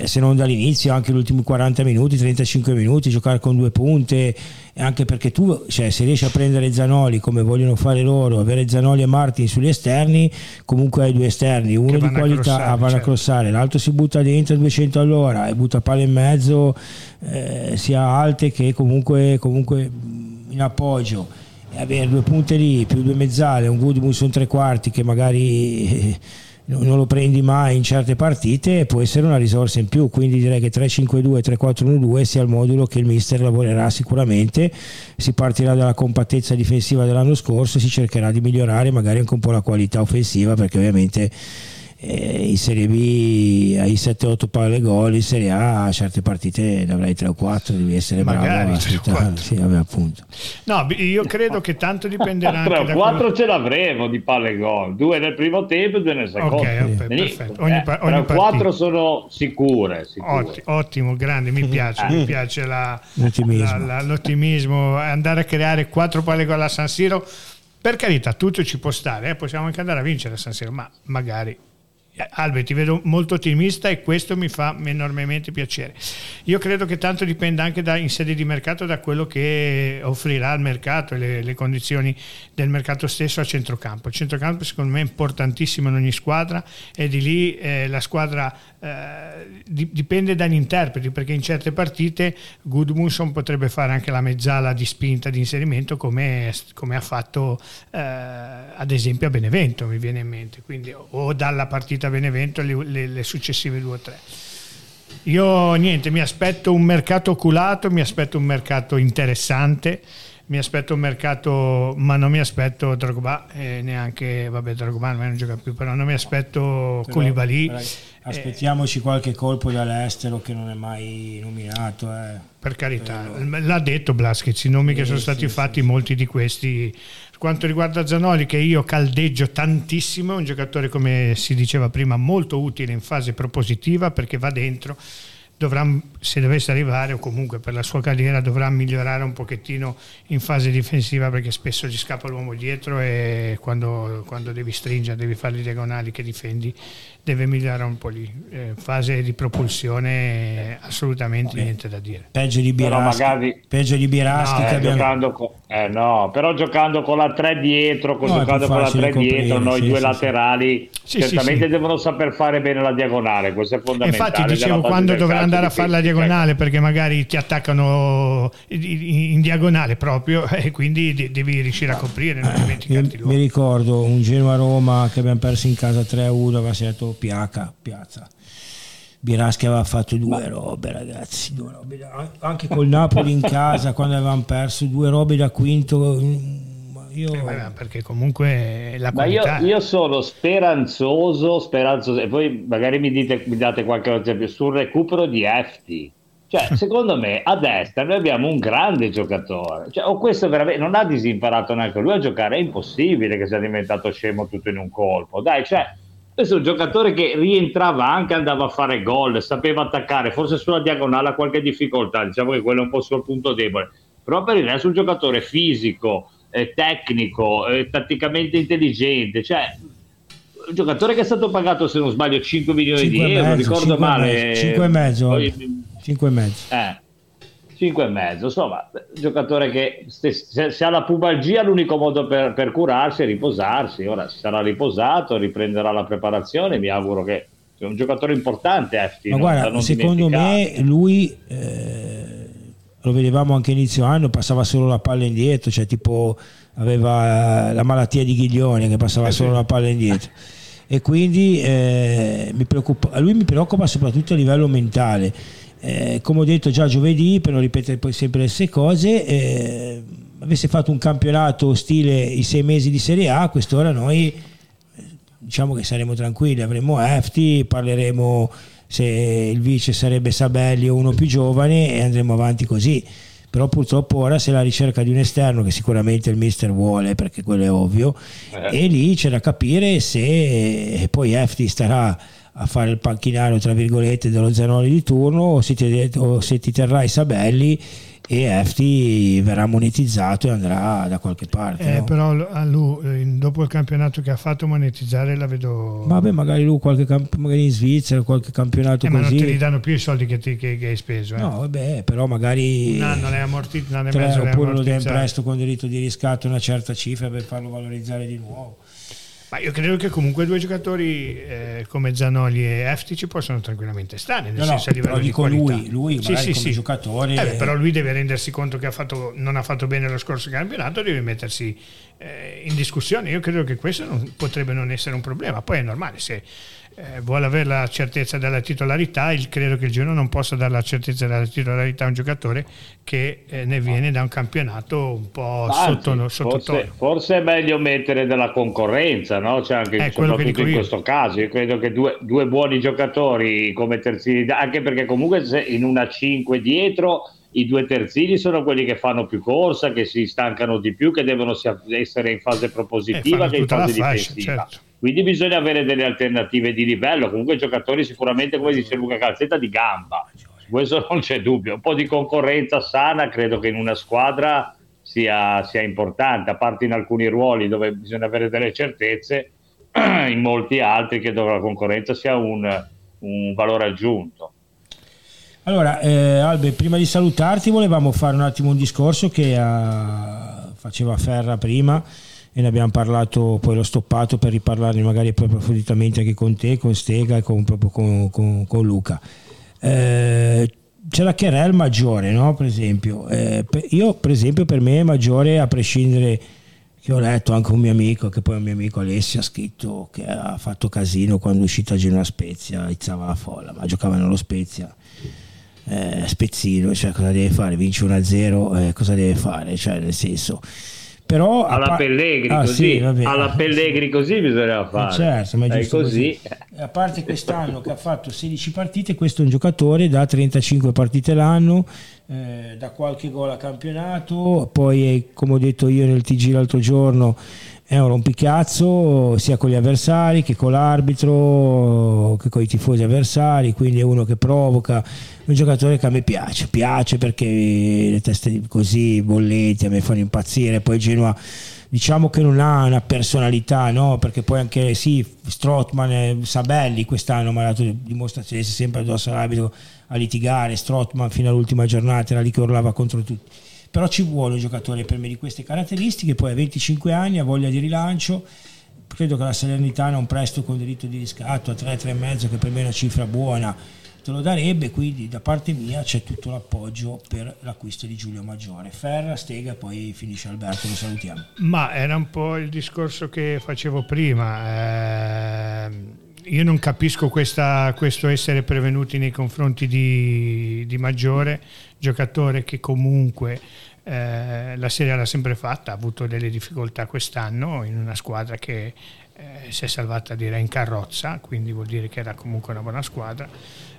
se non dall'inizio anche gli ultimi 40 minuti, 35 minuti, giocare con due punte, anche perché tu, cioè, se riesci a prendere Zanoli come vogliono fare loro, avere Zanoli e Martin sugli esterni, comunque hai due esterni, uno di qualità va a crossare, l'altro si butta dentro a 200 all'ora e butta palla in mezzo, sia alte che comunque in appoggio, e avere due punte lì più due mezzale, un Gudmundson tre quarti che magari non lo prendi mai in certe partite, può essere una risorsa in più. Quindi direi che 3-5-2, 3-4-1-2 sia il modulo che il mister lavorerà sicuramente. Si partirà dalla compattezza difensiva dell'anno scorso, si cercherà di migliorare magari anche un po' la qualità offensiva, perché ovviamente in Serie B hai 7-8 palle gol, in Serie A a certe partite ne avrai 3 o 4, devi essere magari bravo. Sì, vabbè, appunto. No, io credo che tanto dipenderà 3 o 4 ce l'avremo di palle gol, 2 nel primo tempo e 2 nel secondo. Perfetto. Ogni 4 sono sicure. Ottimo, grande, mi piace l'ottimismo, andare a creare 4 palle gol a San Siro. Per carità, tutto ci può stare, possiamo anche andare a vincere a San Siro, ma magari. Albe, ti vedo molto ottimista e questo mi fa enormemente piacere. Io credo che tanto dipenda anche in sede di mercato da quello che offrirà il mercato e le condizioni del mercato stesso a centrocampo. Il centrocampo secondo me è importantissimo in ogni squadra, e di lì la squadra dipende dagli interpreti, perché in certe partite Gudmundson potrebbe fare anche la mezzala di spinta, di inserimento, come ha fatto ad esempio a Benevento, mi viene in mente. Quindi, o dalla partita Benevento le successive 2 o 3. Io mi aspetto un mercato oculato, mi aspetto un mercato interessante, mi aspetto un mercato, ma non mi aspetto Drogba, neanche, vabbè, Drogba non gioca più, però non mi aspetto Koulibaly. Aspettiamoci qualche colpo dall'estero che non è mai nominato, per carità, l'ha detto Vásquez, i nomi che sono stati fatti. Molti di questi. Per quanto riguarda Zanoli, che io caldeggio tantissimo, è un giocatore, come si diceva prima, molto utile in fase propositiva, perché va dentro, dovrà, se dovesse arrivare, o comunque per la sua carriera, dovrà migliorare un pochettino in fase difensiva, perché spesso gli scappa l'uomo dietro, e quando devi stringere, devi fare i diagonali che difendi, deve migliorare un po' lì. Fase di propulsione assolutamente niente da dire. Peggio di Biraschi, però giocando con la 3 dietro, giocando con la 3 dietro, noi due laterali certamente devono saper fare bene la diagonale, questo è fondamentale. Infatti dicevo, quando dovranno andare a fare la diagonale, perché magari ti attaccano in diagonale proprio, e quindi devi riuscire a coprire, non dimenticarti loro. Mi ricordo un Genoa-Roma che abbiamo perso in casa 3-1, aveva scelto Piazza. Biraschi aveva fatto due robe, anche col Napoli in casa quando avevamo perso, due robe da quinto. Perché comunque la qualità. Io sono speranzoso, e voi magari mi date qualche cosa più sul recupero di Hefti. Cioè, secondo me a destra noi abbiamo un grande giocatore, questo veramente non ha disimparato neanche lui a giocare. È impossibile che sia diventato scemo tutto in un colpo. Questo è un giocatore che rientrava anche, andava a fare gol, sapeva attaccare, forse sulla diagonale ha qualche difficoltà, diciamo che quello è un po' il suo punto debole, però per il resto è un giocatore fisico, tecnico, tatticamente intelligente, un giocatore che è stato pagato, se non sbaglio, 5 milioni 5 di euro, ricordo 5 male. 5 e mezzo. 5 e mezzo. 5 e mezzo, insomma, giocatore che se ha la pubalgia l'unico modo per curarsi è riposarsi. Ora si sarà riposato, riprenderà la preparazione, mi auguro che è un giocatore importante. Hefti, ma no? Guarda, secondo me lui, lo vedevamo anche inizio anno, passava solo la palla indietro, cioè tipo aveva la malattia di Ghiglione che passava solo la palla indietro. E quindi mi preoccupa soprattutto a livello mentale. Come ho detto già giovedì, per non ripetere poi sempre le stesse cose, avesse fatto un campionato stile i 6 mesi di Serie A, a quest'ora noi diciamo che saremo tranquilli, avremo Hefti, parleremo se il vice sarebbe Sabelli o uno più giovane e andremo avanti così. Però purtroppo ora se la ricerca di un esterno, che sicuramente il mister vuole, perché quello è ovvio, e lì c'è da capire se poi Hefti starà a fare il panchinario tra virgolette dello Zanoli di turno o se ti terrai Sabelli e Hefti verrà monetizzato e andrà da qualche parte, no? Però a lui, dopo il campionato che ha fatto, monetizzare la vedo. Vabbè, magari lui magari in Svizzera qualche campionato così, ma non te li danno più i soldi che hai speso, eh? No, vabbè, però magari non è ammortizzato, oppure lo dai in prestito con diritto di riscatto una certa cifra per farlo valorizzare di nuovo. Ma io credo che comunque due giocatori come Zanoli e Hefti ci possono tranquillamente stare, nel senso, a livello però di qualità. Lui sì, magari come giocatore. Però lui deve rendersi conto che non ha fatto bene lo scorso campionato, deve mettersi in discussione. Io credo che questo potrebbe non essere un problema. Poi è normale, se vuole avere la certezza della titolarità, credo che il Genoa non possa dare la certezza della titolarità a un giocatore che ne viene da un campionato un po' sottotono. Forse è meglio mettere della concorrenza, no? C'è anche soprattutto in questo caso. Io credo che due buoni giocatori come terzini, anche perché comunque se in una 5 dietro i due terzini sono quelli che fanno più corsa, che si stancano di più, che devono essere in fase propositiva che in fase difensiva, certo. Quindi bisogna avere delle alternative di livello, comunque giocatori sicuramente, come dice Luca Calzetta, di gamba, questo non c'è dubbio. Un po' di concorrenza sana credo che in una squadra sia importante, a parte in alcuni ruoli dove bisogna avere delle certezze, in molti altri che dove la concorrenza sia un valore aggiunto. Allora, Albe, prima di salutarti volevamo fare un attimo un discorso che faceva Ferra prima e ne abbiamo parlato, poi l'ho stoppato per riparlarne magari più approfonditamente anche con te, con Stega e con Luca. C'è la querel maggiore, no? Per esempio, per me è maggiore, a prescindere, che ho letto anche un mio amico, che poi un mio amico Alessio ha scritto che ha fatto casino quando è uscita Genoa Spezia, izzava la folla, ma giocavano allo Spezia, Spezzino, cioè cosa deve fare? Vince 1-0, cosa deve fare? Cioè, nel senso, però alla Pellegrini così, sì, alla Pellegrini così bisognava fare, certo, ma è giusto così. A parte quest'anno che ha fatto 16 partite, questo è un giocatore da 35 partite l'anno, da qualche gol a campionato, poi come ho detto io nel TG l'altro giorno è un rompicazzo sia con gli avversari che con l'arbitro che con i tifosi avversari, quindi è uno che provoca, un giocatore che a me piace perché le teste così bollenti a me fanno impazzire. Poi Genoa diciamo che non ha una personalità, no? Perché poi anche Strootman e Sabelli quest'anno mi ha dato dimostrazione, sempre addosso all'arbitro a litigare. Strootman fino all'ultima giornata era lì che urlava contro tutti, però ci vuole un giocatore per me di queste caratteristiche. Poi a 25 anni ha voglia di rilancio, credo che la Salernitana ha un prestito con diritto di riscatto a 3,5, che per me è una cifra buona, te lo darebbe, quindi da parte mia c'è tutto l'appoggio per l'acquisto di Giulio Maggiore. Ferra, Stega, poi finisce Alberto, lo salutiamo. Ma era un po' il discorso che facevo prima, io non capisco questo essere prevenuti nei confronti di Maggiore, giocatore che comunque la Serie A l'ha sempre fatta, ha avuto delle difficoltà quest'anno in una squadra che si è salvata direi in carrozza, quindi vuol dire che era comunque una buona squadra.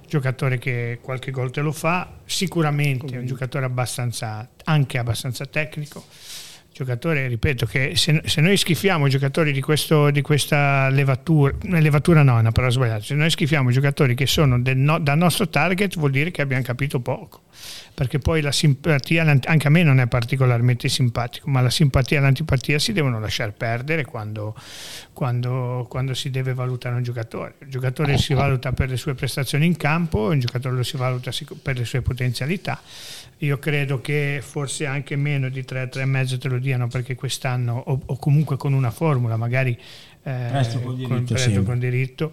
Giocatore che qualche gol te lo fa, sicuramente è un giocatore abbastanza, anche abbastanza tecnico, giocatore, ripeto, che se noi schifiamo giocatori di questa levatura no, è una parola sbagliata, se noi schifiamo giocatori che sono dal nostro target vuol dire che abbiamo capito poco, perché poi la simpatia, anche a me non è particolarmente simpatico, ma la simpatia e l'antipatia si devono lasciar perdere quando si deve valutare un giocatore. Il giocatore si valuta per le sue prestazioni in campo, un giocatore lo si valuta per le sue potenzialità. Io credo che forse anche meno di 3,5 te lo diano, perché quest'anno o comunque con una formula magari con diritto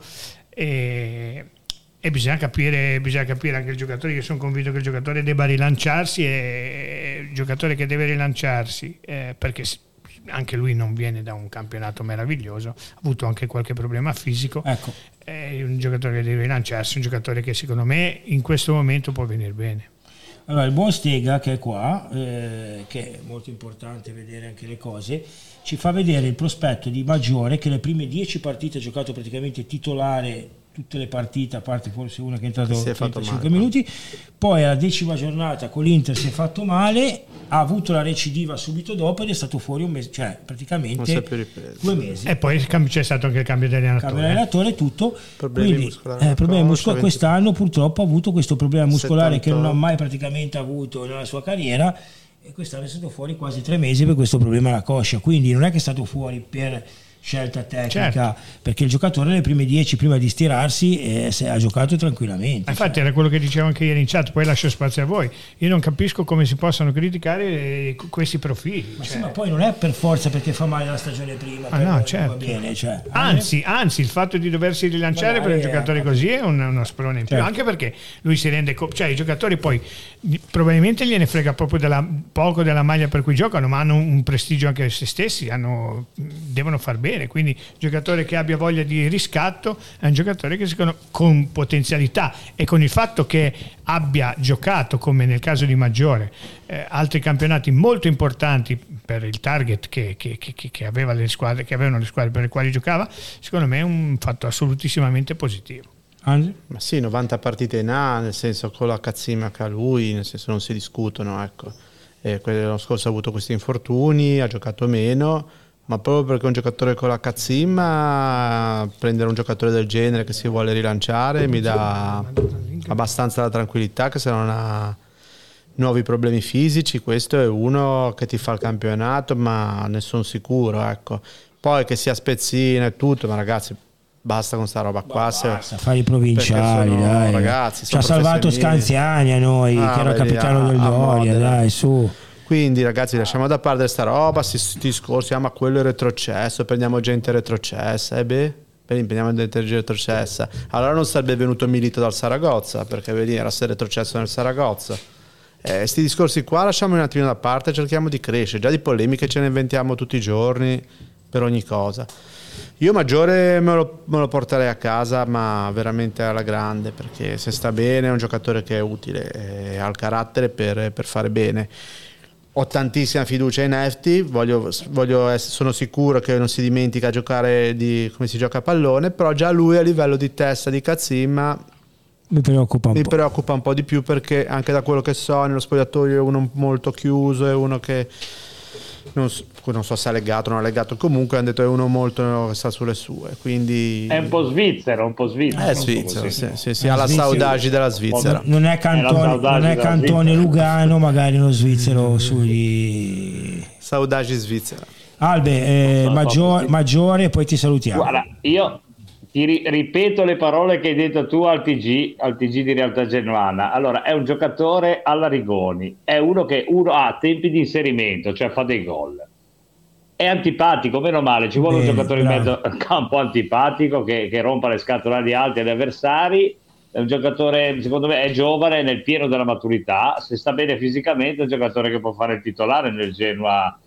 e bisogna capire anche il giocatore. Io sono convinto che il giocatore debba rilanciarsi, e il giocatore che deve rilanciarsi perché anche lui non viene da un campionato meraviglioso, ha avuto anche qualche problema fisico, ecco. È un giocatore che deve rilanciarsi, un giocatore che secondo me in questo momento può venire bene. Allora, il buon Stega che è qua, che è molto importante vedere anche le cose, ci fa vedere il prospetto di Maggiore, che le prime 10 partite ha giocato praticamente titolare tutte le partite, a parte forse una che è entrato 35 minuti, poi alla 10ª giornata con l'Inter si è fatto male, ha avuto la recidiva subito dopo ed è stato fuori un mese, cioè praticamente 2 mesi. E poi c'è stato anche il cambio dell'allenatore. Cambio dell'allenatore, tutto. Problemi muscolari. Quest'anno purtroppo ha avuto questo problema muscolare che non ha mai praticamente avuto nella sua carriera, e quest'anno è stato fuori quasi 3 mesi per questo problema alla coscia, quindi non è che è stato fuori per scelta tecnica, certo, perché il giocatore le prime 10 prima di stirarsi ha giocato tranquillamente. Infatti era quello che dicevo anche ieri in chat, poi lascio spazio a voi. Io non capisco come si possano criticare questi profili. Ma, sì, ma poi non è per forza perché fa male la stagione prima, no, certo, va bene, cioè, anzi il fatto di doversi rilanciare per un giocatore così è uno sprone in più, certo, anche perché lui si rende cioè i giocatori poi probabilmente gliene frega proprio poco della maglia per cui giocano, ma hanno un prestigio anche se stessi, devono far bene. Quindi il giocatore che abbia voglia di riscatto è un giocatore che secondo con potenzialità, e con il fatto che abbia giocato, come nel caso di Maggiore, altri campionati molto importanti per il target che aveva le squadre, che avevano le squadre per le quali giocava, secondo me è un fatto assolutissimamente positivo. Anzi? Ma sì, 90 partite in A, nel senso, con la cazzimaca lui, nel senso, non si discutono, ecco. L'anno scorso ha avuto questi infortuni, ha giocato meno, ma proprio perché un giocatore con la cazzimma, prendere un giocatore del genere che si vuole rilanciare mi dà abbastanza la tranquillità che se non ha nuovi problemi fisici, questo è uno che ti fa il campionato, ma ne sono sicuro, ecco. Poi che sia spezzina e tutto, ma ragazzi, basta con sta roba qua, fai i provinciali, sono, dai, ragazzi, ci ha salvato Scanziani a noi, che era capitano del Doria, dai, su. Quindi ragazzi, lasciamo da parte sta roba, questi discorsi, ma quello è retrocesso, prendiamo gente retrocessa, prendiamo gente retrocessa. Allora non sarebbe venuto Milito dal Saragozza, perché era se retrocesso nel Saragozza. Questi discorsi qua lasciamo un attimino da parte, cerchiamo di crescere, già di polemiche ce ne inventiamo tutti i giorni per ogni cosa. Io Maggiore me lo porterei a casa, ma veramente alla grande, perché se sta bene è un giocatore che è utile, ha il carattere per fare bene. Ho tantissima fiducia in Hefti, sono sicuro che non si dimentica a giocare di come si gioca a pallone, però già lui a livello di testa, di cazzimma, mi preoccupa un po' di più, perché anche da quello che so nello spogliatoio è uno molto chiuso, è uno che non so se è legato o non è legato, comunque hanno detto è uno molto che sta sulle sue, quindi è un po' svizzero. Sì, ha la saudade della Svizzera, non è Cantone Lugano, magari uno svizzero sui saudade svizzera. Albe, maggiore, poi ti salutiamo. Guarda, io ti ripeto le parole che hai detto tu al TG di Realtà Genuana. Allora, è un giocatore alla Rigoni, è uno che ha tempi di inserimento, cioè fa dei gol. È antipatico, meno male, ci vuole un giocatore in mezzo al campo antipatico che rompa le scatole agli altri, agli avversari. È un giocatore, secondo me, è giovane, è nel pieno della maturità, se sta bene fisicamente è un giocatore che può fare il titolare nel Genoa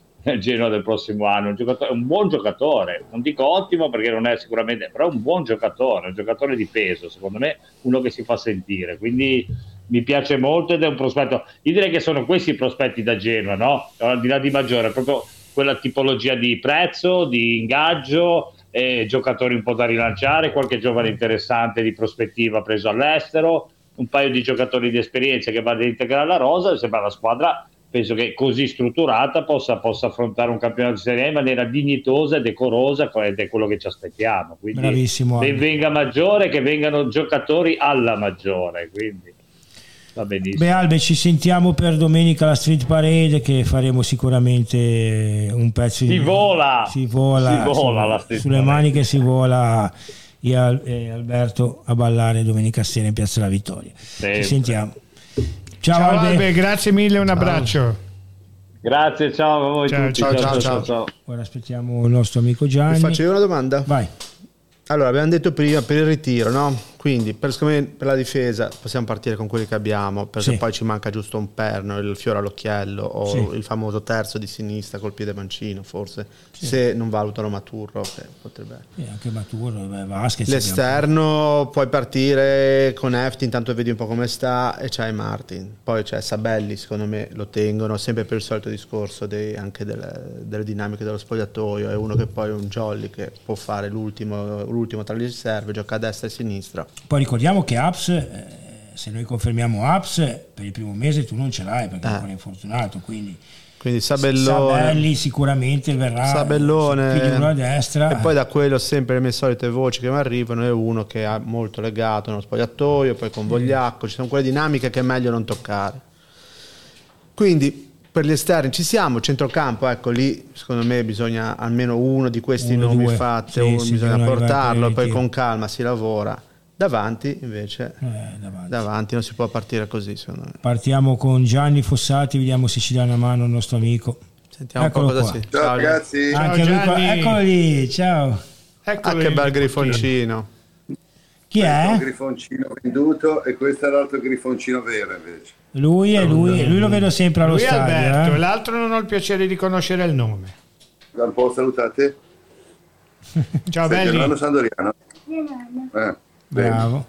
del prossimo anno. È un buon giocatore, non dico ottimo perché non è sicuramente, però è un buon giocatore, un giocatore di peso, secondo me uno che si fa sentire, quindi mi piace molto ed è un prospetto. Io direi che sono questi i prospetti da Genoa, no? Al di là di Maggiore, proprio quella tipologia di prezzo, di ingaggio, giocatori un po' da rilanciare, qualche giovane interessante di prospettiva preso all'estero, un paio di giocatori di esperienza che vanno ad integrare la rosa, sembra la squadra penso che così strutturata possa affrontare un campionato di Serie A in maniera dignitosa e decorosa, ed è quello che ci aspettiamo. Quindi, bravissimo, che venga Maggiore, che vengano giocatori alla Maggiore, quindi va benissimo. Beh, Albe, ci sentiamo per domenica alla Street Parade, che faremo sicuramente un pezzo di... Si vola la Street sulle Parade. Maniche si vola, io e Alberto a ballare domenica sera in Piazza della Vittoria. Sempre. Ci sentiamo. Ciao Albe, grazie mille, un abbraccio. Grazie, ciao a voi tutti. Ciao. Ora aspettiamo il nostro amico Gianni. Vi faccio io una domanda. Vai. Allora, abbiamo detto prima per il ritiro, no? Quindi per la difesa possiamo partire con quelli che abbiamo, perché poi ci manca giusto un perno, il fiore all'occhiello o il famoso terzo di sinistra col piede mancino, forse, se non valutano Maturro, che potrebbe. Anche Maturro, Vásquez. L'esterno puoi partire con Hefti, intanto vedi un po' come sta, e c'hai Martin. Poi c'è Sabelli, secondo me lo tengono sempre per il solito discorso anche delle dinamiche dello spogliatoio. È uno che poi è un jolly che può fare l'ultimo tra le riserve, gioca a destra e a sinistra. Poi ricordiamo che Haps, se noi confermiamo Haps, per il primo mese tu non ce l'hai perché è ancora infortunato, quindi Sabelli sicuramente verrà, Sabellone a destra, e poi da quello sempre le mie solite voci che mi arrivano è uno che è molto legato nello spogliatoio, poi con Vogliacco, ci sono quelle dinamiche che è meglio non toccare. Quindi per gli esterni ci siamo, centrocampo, ecco lì secondo me bisogna almeno uno di questi nomi fatti, bisogna portarlo, poi con calma si lavora. Davanti invece davanti non si può partire così, secondo me. Partiamo con Gianni Fossati, vediamo se ci dà una mano il nostro amico. Sentiamo un po' cosa si... Ciao ragazzi. Anche ciao, lui qua. Eccoli, ciao. Eccoli. Ah, che bel grifoncino. Chi è? Un grifoncino venduto, e questo è l'altro grifoncino vero invece. Lui lo vedo sempre allo stadio. Alberto, l'altro non ho il piacere di conoscere il nome. Da un po' salutate. Ciao belli. Germano Sandoriano. Bravo.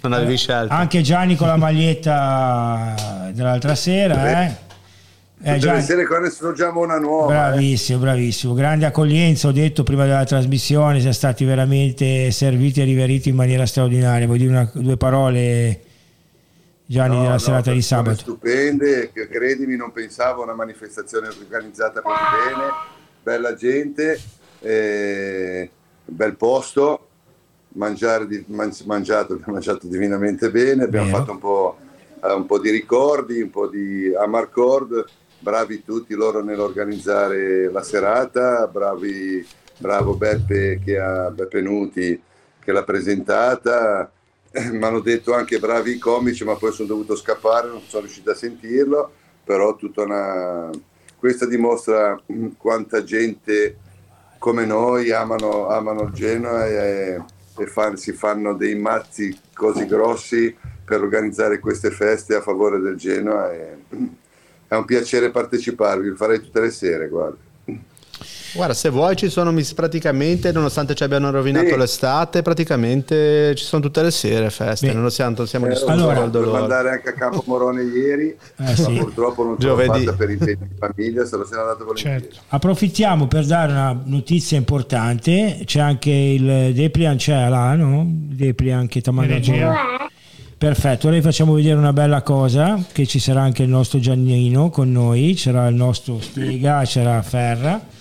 Non avevi scelto. Anche Gianni con la maglietta dell'altra sera, eh? Deve essere qua, ne sfruggiamo una nuova. Bravissimo. Grande accoglienza, ho detto prima della trasmissione, siamo stati veramente serviti e riveriti in maniera straordinaria. Vuoi dire due parole, Gianni, della serata di sabato? Stupende, credimi, non pensavo a una manifestazione organizzata così bene, bella gente, bel posto. Abbiamo mangiato divinamente bene, abbiamo fatto un po' di ricordi, un po' di amarcord, bravi tutti loro nell'organizzare la serata, bravo Beppe che ha Beppe Nuti che l'ha presentata, mi hanno detto anche bravi i comici, ma poi sono dovuto scappare, non sono riuscito a sentirlo, però questa dimostra quanta gente come noi amano il Genoa e si fanno dei mazzi così grossi per organizzare queste feste a favore del Genoa. È un piacere parteciparvi, lo farei tutte le sere, guarda, se vuoi ci sono praticamente, nonostante ci abbiano rovinato l'estate, praticamente ci sono tutte le sere feste, nonostante siamo distrutti dal dolore. Per andare anche a Campo Morone ieri, ma purtroppo non ce l'ho fatta per impegni di famiglia, se lo siamo andato volentieri. Certo. Approfittiamo per dare una notizia importante, c'è anche il Deplian, c'è là, no? Deplian che ti ha mandato. Perfetto, ora vi facciamo vedere una bella cosa, che ci sarà anche il nostro Giannino con noi, c'era il nostro Stega, c'era Ferra.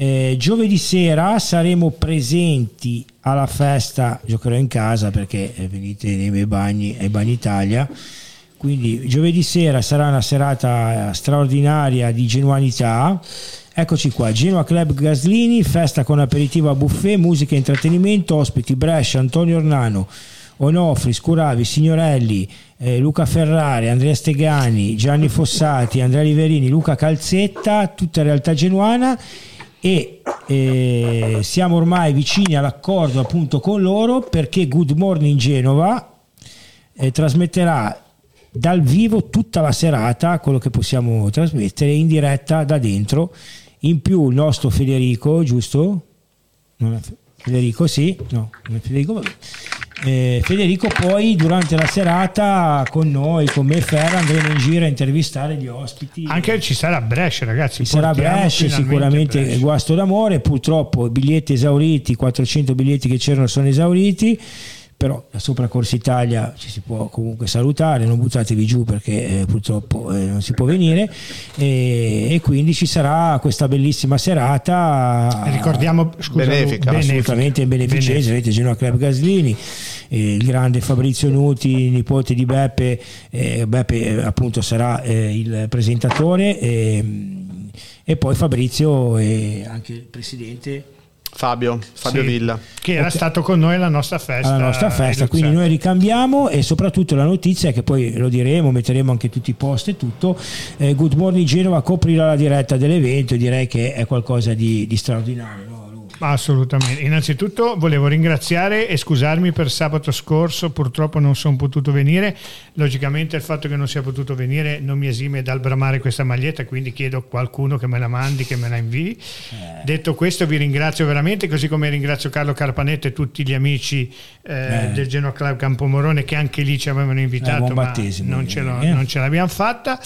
Giovedì sera saremo presenti alla festa, giocherò in casa perché venite nei miei bagni, ai Bagni Italia, quindi giovedì sera sarà una serata straordinaria di genuanità. Eccoci qua, Genoa Club Gaslini, festa con aperitivo a buffet, musica e intrattenimento, ospiti Brescia, Antonio Ornano, Onofri, Scuravi, Signorelli, Luca Ferrari, Andrea Steghani, Gianni Fossati, Andrea Liverini, Luca Calzetta, tutta realtà genuana, e siamo ormai vicini all'accordo appunto con loro, perché Good Morning Genova trasmetterà dal vivo tutta la serata, quello che possiamo trasmettere in diretta da dentro, in più il nostro Federico, giusto? Non è Federico, sì? No, non è Federico, vabbè. Federico poi durante la serata con noi, con me e Ferra, andremo in giro a intervistare gli ospiti. Anche ci sarà Brescia, ragazzi, ci sarà Brescia sicuramente, Brescia. Guasto d'amore, purtroppo biglietti esauriti, 400 biglietti che c'erano sono esauriti, però la Sopracorsa Italia ci si può comunque salutare, non buttatevi giù perché purtroppo non si può venire, e quindi ci sarà questa bellissima serata, ricordiamo, benefica, assolutamente beneficenza, vedete Genoa Club Gaslini, il grande Fabrizio Nuti, nipote di Beppe, Beppe appunto sarà il presentatore, e poi Fabrizio e anche il presidente Fabio sì, Villa, che era stato con noi alla nostra festa, quindi noi ricambiamo, e soprattutto la notizia è che poi lo diremo, metteremo anche tutti i post e tutto, Good Morning Genova coprirà la diretta dell'evento, e direi che è qualcosa di straordinario, no? Assolutamente. Innanzitutto volevo ringraziare e scusarmi per sabato scorso, purtroppo non sono potuto venire, logicamente il fatto che non sia potuto venire non mi esime dal bramare questa maglietta, quindi chiedo a qualcuno che me la mandi, che me la invii. Detto questo vi ringrazio veramente, così come ringrazio Carlo Carpanetto e tutti gli amici del Genoa Club Campomorone, che anche lì ci avevano invitato, ma non ce l'abbiamo fatta.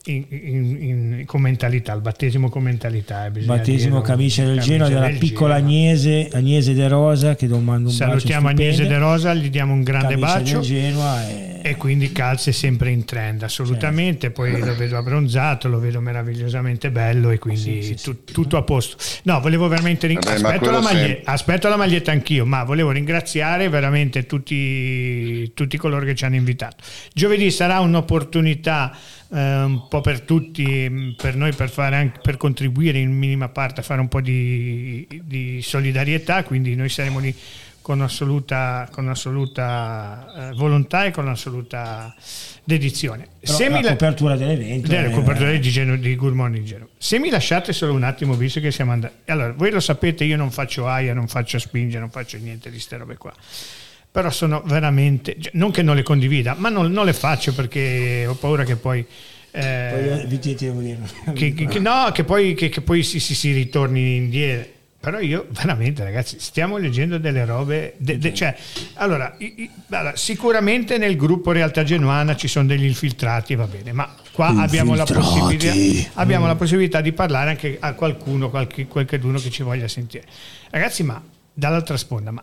Con mentalità, il battesimo con mentalità, battesimo camicia del Genoa, della piccola Agnese De Rosa, che domando un salutiamo bacio, Agnese De Rosa, gli diamo un grande bacio, Genoa e quindi calze sempre in trend, assolutamente, certo. Poi lo vedo abbronzato, lo vedo meravigliosamente bello, e quindi tutto a posto. No, volevo veramente aspetto la maglietta anch'io, ma volevo ringraziare veramente tutti coloro che ci hanno invitato. Giovedì sarà un'opportunità un po' per tutti, per noi, per fare anche, per contribuire in minima parte a fare un po' di solidarietà, quindi noi saremo lì con assoluta volontà e con assoluta dedizione. Copertura dell'evento, della copertura di Good Morning Genova. Se mi lasciate solo un attimo, visto che siamo andati, allora voi lo sapete, io non faccio aia, non faccio spinge, non faccio niente di ste robe qua, però sono veramente, non che non le condivida, ma non le faccio perché ho paura che poi si ritorni indietro. Però io veramente, ragazzi, stiamo leggendo delle robe sicuramente nel gruppo Realtà Genuana ci sono degli infiltrati, va bene, ma qua abbiamo la possibilità di parlare anche a qualcuno, qualcheduno che ci voglia sentire, ragazzi. Ma dall'altra sponda, ma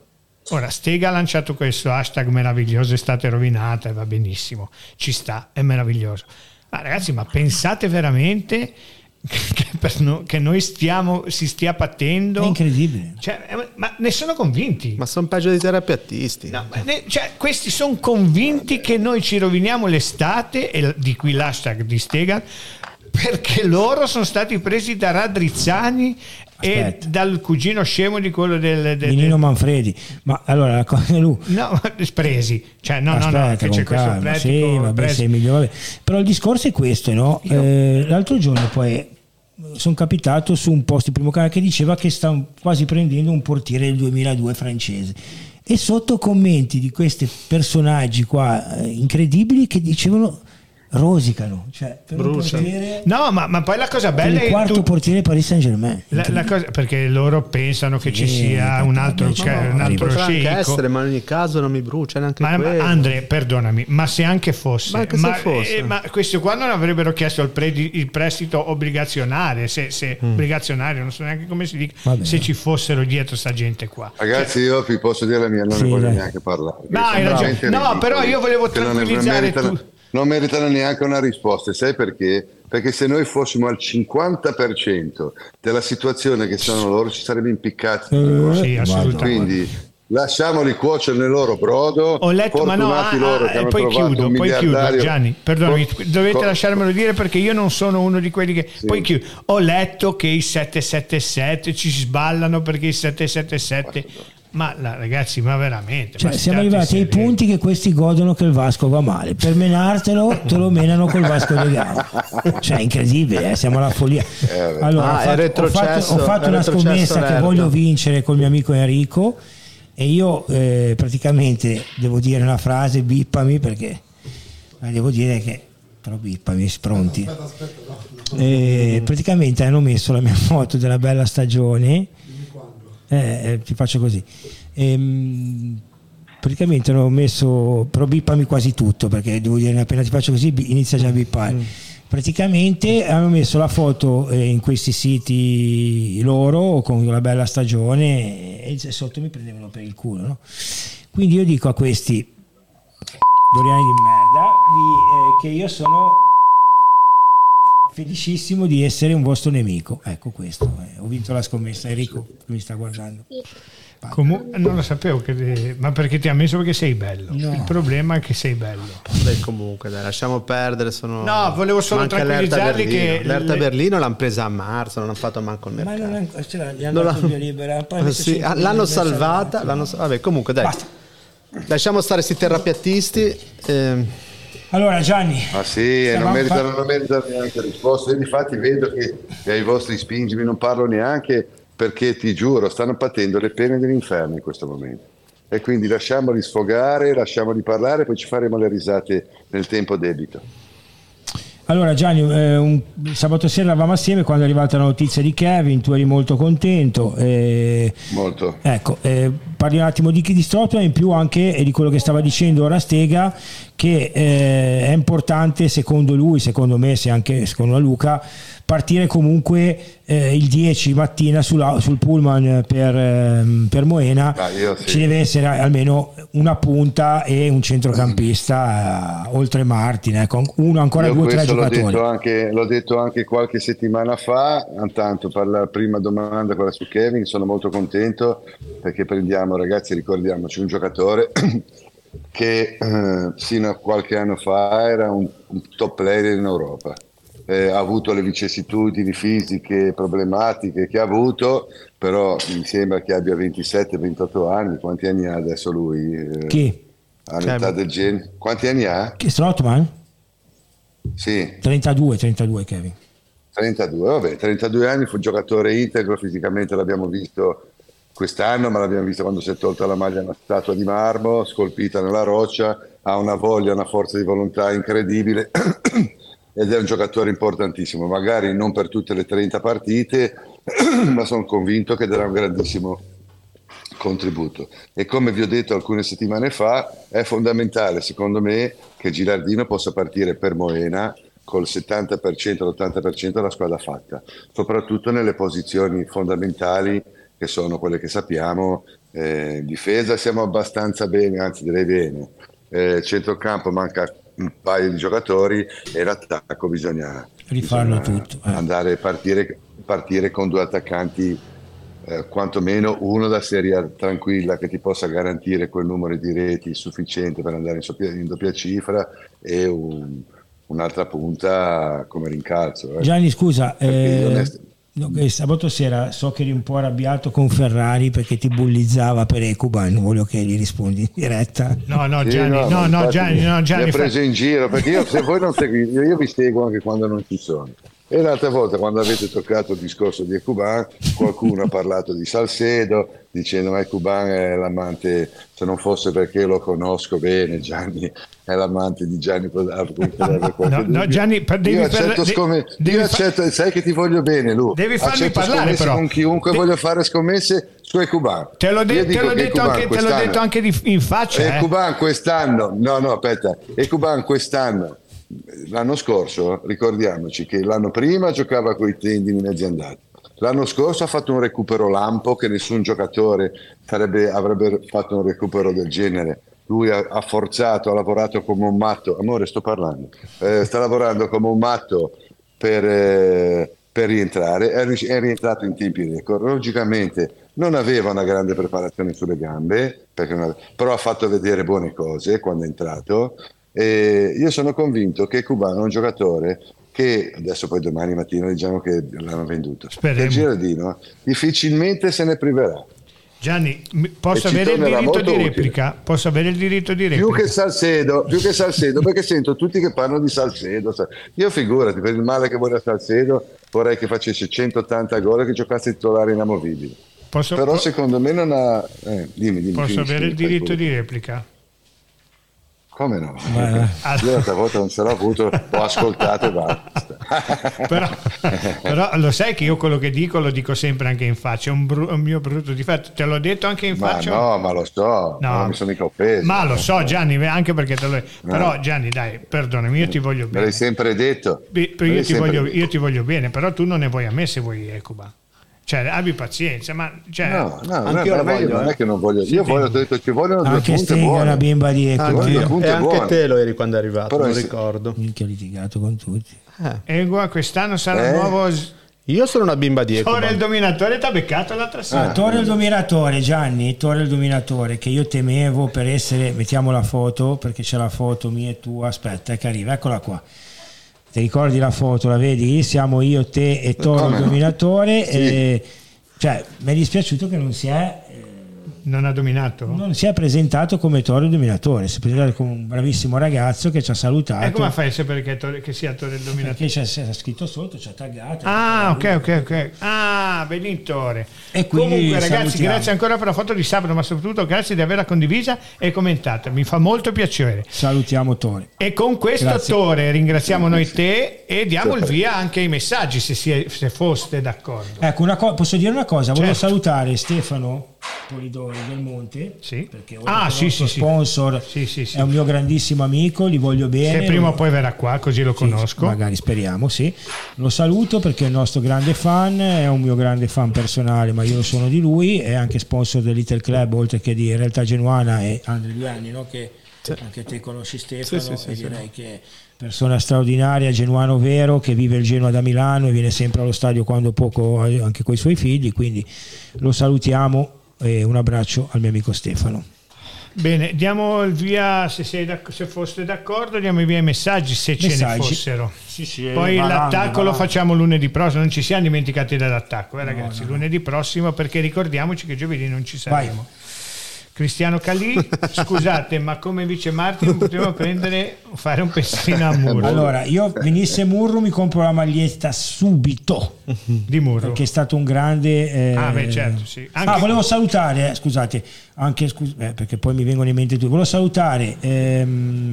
ora Stega ha lanciato questo hashtag meraviglioso, estate rovinata, e va benissimo, ci sta, è meraviglioso, ma ragazzi, ma pensate veramente che noi si stia patendo? È incredibile, cioè, ma ne sono convinti, ma sono peggio dei terapeutisti, questi sono convinti che noi ci roviniamo l'estate, e di qui l'hashtag di Stega, perché loro sono stati presi da Radrizzani e dal cugino scemo di quello di Nino Manfredi. Ma allora però il discorso è questo, no? L'altro giorno poi sono capitato su un post di Primo Canale che diceva che sta quasi prendendo un portiere del 2002 francese, e sotto commenti di questi personaggi qua incredibili che dicevano rosicano, cioè per un portiere, no, ma poi la cosa bella è il quarto portiere Paris Saint-Germain, perché loro pensano che ci sia un altro, anche essere, ma in ogni caso non mi brucia neanche Andre, perdonami, ma se anche fosse, ma questo qua non avrebbero chiesto il prestito obbligazionario, se obbligazionario, non so neanche come si dica, se ci fossero dietro sta gente qua, ragazzi, io vi posso dire la mia, non ne voglio neanche parlare, però io volevo tranquillizzare tutti. Non meritano neanche una risposta, sai perché? Perché se noi fossimo al 50% della situazione che sono loro, ci sarebbe impiccati. Sì, assolutamente. Quindi lasciamoli cuocere nel loro brodo. Ho letto, ma no, e poi chiudo, Gianni, perdonami, lasciarmelo dire perché io non sono uno di quelli che... Sì. Poi chiudo. Ho letto che i 777 ci sballano perché i 777... ragazzi, ma veramente, siamo arrivati ai punti che questi godono che il Vasco va male, per menartelo te lo menano col Vasco di Gama, cioè incredibile, siamo alla follia. Allora, ho fatto una scommessa che voglio vincere col mio amico Enrico, e io praticamente devo dire una frase, bippami perché la devo dire, che però bippami, pronti, aspetta, no. Praticamente hanno messo la mia foto della bella stagione. Ti faccio così, praticamente ho messo, però bippami quasi tutto perché devo dire, appena ti faccio così inizia già a bippare. Praticamente hanno messo la foto in questi siti loro con la bella stagione, e sotto mi prendevano per il culo, no? Quindi io dico a questi doriani di merda che io sono felicissimo di essere un vostro nemico. Ecco questo, ho vinto la scommessa. Enrico mi sta guardando. Non lo sapevo, ma perché ti ha messo? Perché sei bello. No. Il problema è che sei bello. Beh, comunque dai, lasciamo perdere. No, volevo solo tranquillizzarli che l'Erta Berlino l'hanno presa a marzo, non hanno fatto manco il mercato. Ma non dato via libera. Poi sì, l'hanno salvata. Vabbè, comunque dai. Basta. Lasciamo stare questi terrapiattisti. Allora Gianni. Ah sì, non meritano neanche risposta. Io infatti vedo che ai vostri spingimi non parlo neanche, perché ti giuro stanno patendo le pene dell'inferno in questo momento, e quindi lasciamoli sfogare, lasciamoli parlare, poi ci faremo le risate nel tempo debito. Allora Gianni, sabato sera eravamo assieme quando è arrivata la notizia di Kevin, tu eri molto contento, molto. Ecco, parli un attimo di Strootman e in più anche di quello che stava dicendo ora Stega, che è importante secondo lui, secondo me, se anche secondo Luca, partire comunque il 10 mattina sul pullman per Moena. Sì. Ci deve essere almeno una punta e un centrocampista oltre Martin, ecco, uno ancora, due o tre giocatori. L'ho detto anche qualche settimana fa, tanto per la prima domanda, quella su Kevin, sono molto contento perché prendiamo, ragazzi, ricordiamoci, un giocatore che sino a qualche anno fa era un top player in Europa. Ha avuto le vicissitudini fisiche problematiche che ha avuto, però mi sembra che abbia 27-28 anni. Quanti anni ha adesso lui? Chi? All'età del genere. Quanti anni ha? Che Strootman? Sì. 32 Kevin. 32, vabbè, 32 anni, fu un giocatore integro, fisicamente l'abbiamo visto quest'anno, ma l'abbiamo visto quando si è tolta la maglia, una statua di marmo scolpita nella roccia, ha una voglia, una forza di volontà incredibile ed è un giocatore importantissimo, magari non per tutte le 30 partite, ma sono convinto che darà un grandissimo contributo. E come vi ho detto alcune settimane fa, è fondamentale secondo me che Gilardino possa partire per Moena col 70%, l'80% della squadra fatta, soprattutto nelle posizioni fondamentali che sono quelle che sappiamo. In difesa siamo abbastanza bene, anzi direi bene, centrocampo manca un paio di giocatori e l'attacco bisogna rifarlo tutto, andare a partire con due attaccanti, quantomeno uno da serie A tranquilla che ti possa garantire quel numero di reti sufficiente per andare in doppia cifra, e un'altra punta come rincalzo. Gianni, scusa, sabato sera so che eri un po' arrabbiato con Ferrari perché ti bullizzava per Ekuban, non voglio che gli rispondi in diretta. Gianni mi ha preso in giro, perché io, se voi non seguite, io vi seguo anche quando non ci sono, e l'altra volta quando avete toccato il discorso di Ekuban qualcuno ha parlato di Salcedo dicendo ma Ekuban è l'amante, se non fosse perché lo conosco bene Gianni, è l'amante di Gianni Fossati. No, Gianni, io accetto, sai che ti voglio bene Lu, devi farmi parlare però con chiunque voglio fare scommesse su Ekuban. Te l'ho detto anche in faccia. Ekuban quest'anno, Ekuban quest'anno, l'anno scorso ricordiamoci che l'anno prima giocava coi tendini mezzi andati, l'anno scorso ha fatto un recupero lampo che nessun giocatore avrebbe fatto un recupero del genere. Lui ha forzato, ha lavorato come un matto, amore sto parlando, sta lavorando come un matto per rientrare, è rientrato in tempi record, logicamente non aveva una grande preparazione sulle gambe, però ha fatto vedere buone cose quando è entrato. E io sono convinto che Cubano è un giocatore che adesso, poi domani mattina diciamo che l'hanno venduto, il Gilardino difficilmente se ne priverà. Gianni, posso avere il diritto di replica? Utile. Posso avere il diritto di replica? Più che Salcedo perché sento tutti che parlano di Salcedo. Io figurati, per il male che vuole a Salcedo vorrei che facesse 180 gol e che giocasse titolare inamovibile. Però secondo me non ha... dimmi, posso avere il diritto di replica? Come no? Io l'altra volta non ce l'ho avuto, ho ascoltato e basta. però lo sai che io quello che dico lo dico sempre anche in faccia, è un mio brutto difetto, te l'ho detto anche in faccia. Ma lo so, no. Non mi sono mica offeso. Ma lo so Gianni, anche perché te l'ho detto. No. Però Gianni dai, perdonami, io ti voglio bene. Me l'hai sempre detto. Io ti voglio bene, però tu non ne vuoi a me se vuoi Ekuban. Cioè, abbi pazienza, ma cioè, no, anche io voglio, non è che non voglio. Io voglio, ti ho detto, ci vogliono due punti. Anche stringa la bimba dietro. E anche te lo eri quando è arrivato, però non ricordo. Minchia, ho litigato con tutti. E guarda, quest'anno sarà un nuovo. Io sono una bimba dietro. Torre il dominatore ti ha beccato l'altra sera. Torre il dominatore, Gianni, Torre il dominatore, che io temevo per essere. Mettiamo la foto, perché c'è la foto mia e tua. Aspetta, che arriva, eccola qua. Ti ricordi la foto, la vedi? Siamo io, te e Toro il dominatore. Sì. Cioè, mi è dispiaciuto che non si è. Non ha dominato? Non si è presentato come Toro il dominatore. Si è presentato come un bravissimo ragazzo che ci ha salutato. E come fai a sapere che sia Toro il dominatore? Perché c'è scritto sotto, ci ha taggato. Ah, ok. Ah, Benitore. E comunque, ragazzi, salutiamo. Grazie ancora per la foto di sabato, ma soprattutto grazie di averla condivisa e commentata. Mi fa molto piacere. Salutiamo Tore. E con questo, Tore, ringraziamo noi te e diamo il via anche ai messaggi, se foste d'accordo. Ecco, posso dire una cosa? Volevo salutare Stefano Polidori del Monte, sì, perché sponsor è un mio grandissimo amico, li voglio bene. Se prima o poi verrà qua, così lo conosco. Magari, speriamo, sì. Lo saluto perché è il nostro grande fan, è un mio grande fan personale, ma io lo sono di lui. È anche sponsor del Little Club, oltre che di Realtà Genuana e Andre Giuliani, no? Che anche te conosci, Stefano, e direi che persona straordinaria, genuano vero, che vive il Genoa da Milano e viene sempre allo stadio quando poco, anche coi suoi figli, quindi lo salutiamo. E un abbraccio al mio amico Stefano. Bene, diamo il via, se foste d'accordo, diamo il via ai messaggi, ce ne fossero. Sì, poi l'attacco lo facciamo lunedì prossimo, non ci siamo dimenticati dell'attacco, ragazzi, no. Lunedì prossimo, perché ricordiamoci che giovedì non ci saremo. Vai. Cristiano Calì, scusate, ma come vice Martin potevo fare un pezzettino a Murro. Allora, io venisse Murro mi compro la maglietta subito di Murro, perché è stato un grande anche volevo salutare, scusate, anche perché poi mi vengono in mente tutti. Volevo salutare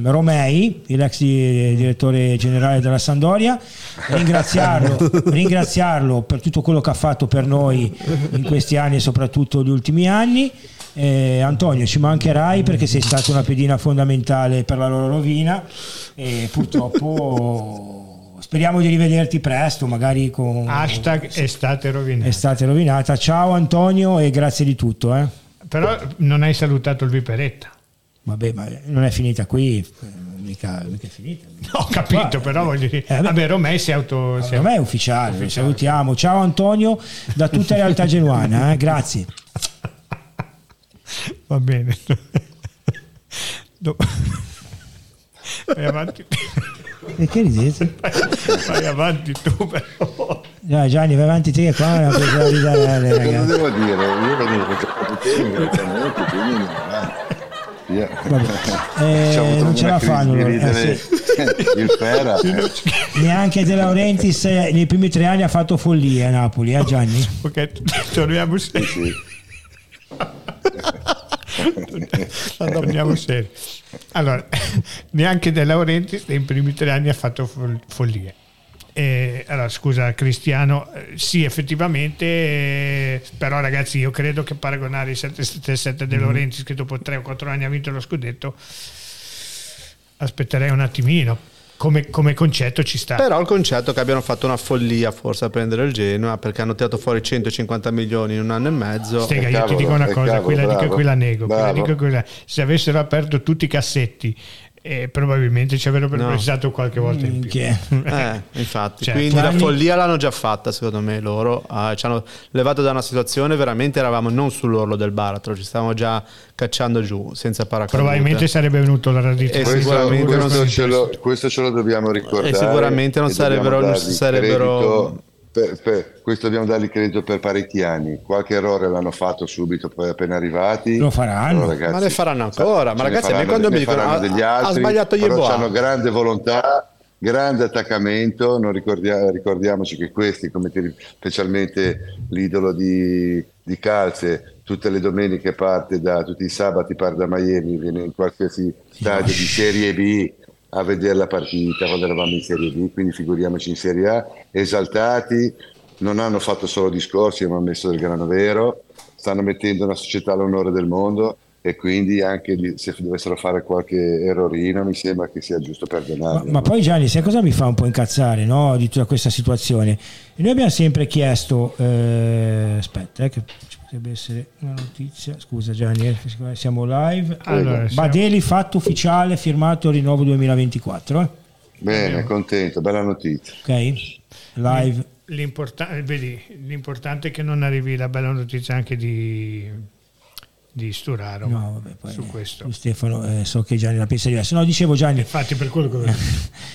Romei, l'ex direttore generale della Sampdoria, ringraziarlo per tutto quello che ha fatto per noi in questi anni e soprattutto gli ultimi anni. Antonio, ci mancherai perché sei stato una pedina fondamentale per la loro rovina e purtroppo speriamo di rivederti presto, magari con hashtag estate rovinata. Ciao Antonio e grazie di tutto, Però non hai salutato il Viperetta. Vabbè, ma non è finita qui, mica è finita. No, ho capito, però voglio dire. Vabbè, Romei si auto. Romei è ufficiale. Salutiamo. Ciao Antonio da tutta Realtà Genuana, grazie. Va bene. Vai avanti. E che ridete? Vai avanti tu, però. No, Gianni, vai avanti te, qua è una cosa di dare, ragazzi. Cosa devo dire? Io venivo con te, ringraziamento, quindi non ce la fanno il Fera. Neanche De Laurentiis nei primi 3 anni ha fatto follia a Napoli, Gianni? Ok, torniamo sempre. Allora, neanche De Laurentiis nei primi 3 anni ha fatto follie. Allora, scusa Cristiano, sì, effettivamente, però ragazzi, io credo che paragonare i 777 De Laurentiis, che dopo 3 o 4 anni ha vinto lo scudetto, aspetterei un attimino. Come concetto ci sta, però il concetto che abbiano fatto una follia forse a prendere il Genoa, perché hanno tirato fuori 150 milioni in un anno e mezzo. Stega, io ti dico una cosa, quella dico e quella nego. Se avessero aperto tutti i cassetti probabilmente ci avrebbero pensato qualche volta in più. Infatti, cioè, quindi la follia l'hanno già fatta, secondo me loro ci hanno levato da una situazione, veramente eravamo non sull'orlo del baratro, ci stavamo già cacciando giù senza paracadute. Probabilmente sarebbe venuto la radice, sicuramente questo ce lo dobbiamo ricordare, e sicuramente non sarebbero questo dobbiamo dargli credito per parecchi anni. Qualche errore l'hanno fatto subito poi appena arrivati, lo faranno, ragazzi, ma ne faranno ancora, ma ragazzi, quando mi dicono ha sbagliato Yeboah, hanno grande volontà, grande attaccamento, non ricordiamoci che questi, come specialmente l'idolo di Calze, tutte le domeniche parte da tutti i sabati parte da Miami, viene in qualsiasi stadio di Serie B a vedere la partita quando eravamo in Serie B, quindi figuriamoci in Serie A, esaltati, non hanno fatto solo discorsi, ma hanno messo del grano vero, stanno mettendo una società all'onore del mondo, e quindi anche lì, se dovessero fare qualche errorino, mi sembra che sia giusto perdonare. Ma poi Gianni, sai cosa mi fa un po' incazzare, no, di tutta questa situazione? E noi abbiamo sempre chiesto aspetta, che ci potrebbe essere una notizia, scusa Gianni, siamo live. Allora, Badelli fatto ufficiale, firmato rinnovo 2024 Bene, contento, bella notizia. Ok, live. L'importante è che non arrivi la bella notizia anche di Sturaro. No, vabbè, poi su questo Stefano, so che Gianni la pensa diversa. No, dicevo Gianni, infatti per quello che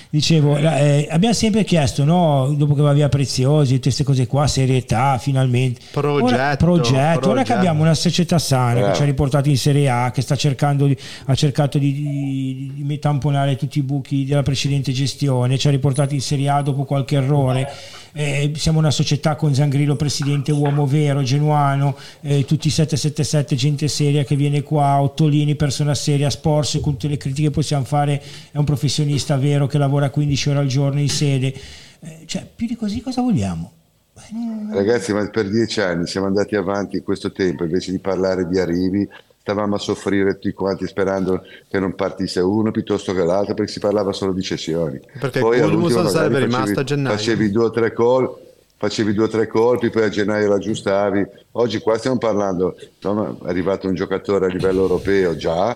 dicevo, abbiamo sempre chiesto, no, dopo che va via Preziosi, tutte queste cose qua, serietà, finalmente progetto. Ora che abbiamo una società sana che ci ha riportato in Serie A, che sta cercando ha cercato di tamponare tutti i buchi della precedente gestione, ci ha riportato in Serie A dopo qualche errore. Siamo una società con Zangrillo presidente, uomo vero, genuano, tutti 777, gente seria che viene qua, Ottolini persona seria, Sporso, con tutte le critiche che possiamo fare, è un professionista vero che lavora 15 ore al giorno in sede, cioè più di così cosa vogliamo? Ragazzi, ma per 10 anni siamo andati avanti in questo tempo, invece di parlare di arrivi stavamo a soffrire tutti quanti sperando che non partisse uno piuttosto che l'altro, perché si parlava solo di cessioni, perché poi all'ultimo sarebbe rimasto a gennaio, facevi due o tre colpi, poi a gennaio l'aggiustavi. Oggi qua stiamo parlando, no, è arrivato un giocatore a livello europeo già,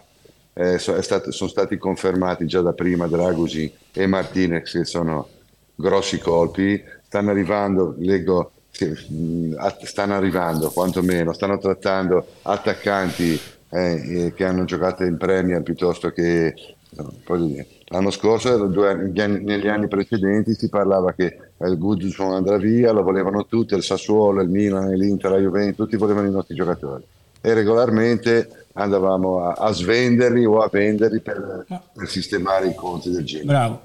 sono stati confermati già da prima Dragusin e Martinez, che sono grossi colpi, stanno arrivando, leggo, quantomeno stanno trattando attaccanti che hanno giocato in Premier piuttosto che, no, l'anno scorso, negli anni precedenti si parlava che il Gudmundson andrà via, lo volevano tutti, il Sassuolo, il Milan, l'Inter, la Juventus, tutti volevano i nostri giocatori e regolarmente andavamo a svenderli o a venderli per sistemare i conti del genere. Bravo.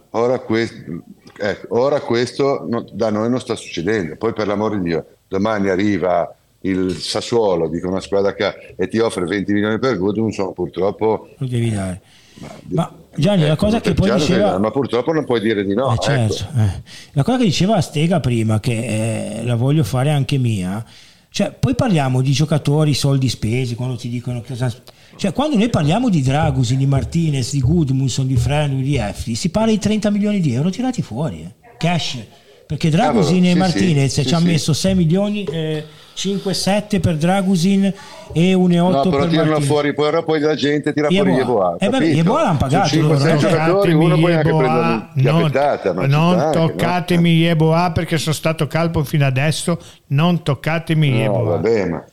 Ora questo da noi non sta succedendo. Poi per l'amor di Dio, domani arriva il Sassuolo, dico una squadra che e ti offre 20 milioni per Gudmundson, purtroppo lo devi dare. Ma Gianni, la cosa che poi diceva, ma purtroppo non puoi dire di no, certo, ecco. La cosa che diceva Stega prima, che la voglio fare anche mia, cioè poi parliamo di giocatori, soldi spesi, quando ti dicono che, cioè quando noi parliamo di Dragusin, di Martinez, di Gudmundson, di Frendrup, di Hefti, si parla di 30 milioni di euro tirati fuori, cash, perché Dragusin e Martinez ci ha messo 6 milioni 5-7 per Dragusin e 1,8 no, per tirano fuori, poi la gente tira fuori Yeboah. Yeboah l'hanno pagato 5-6 giocatori, uno poi anche prendere piapettata. Non toccatemi Yeboah, perché sono stato calpo fino adesso, non toccatemi Yeboah. No, va bene.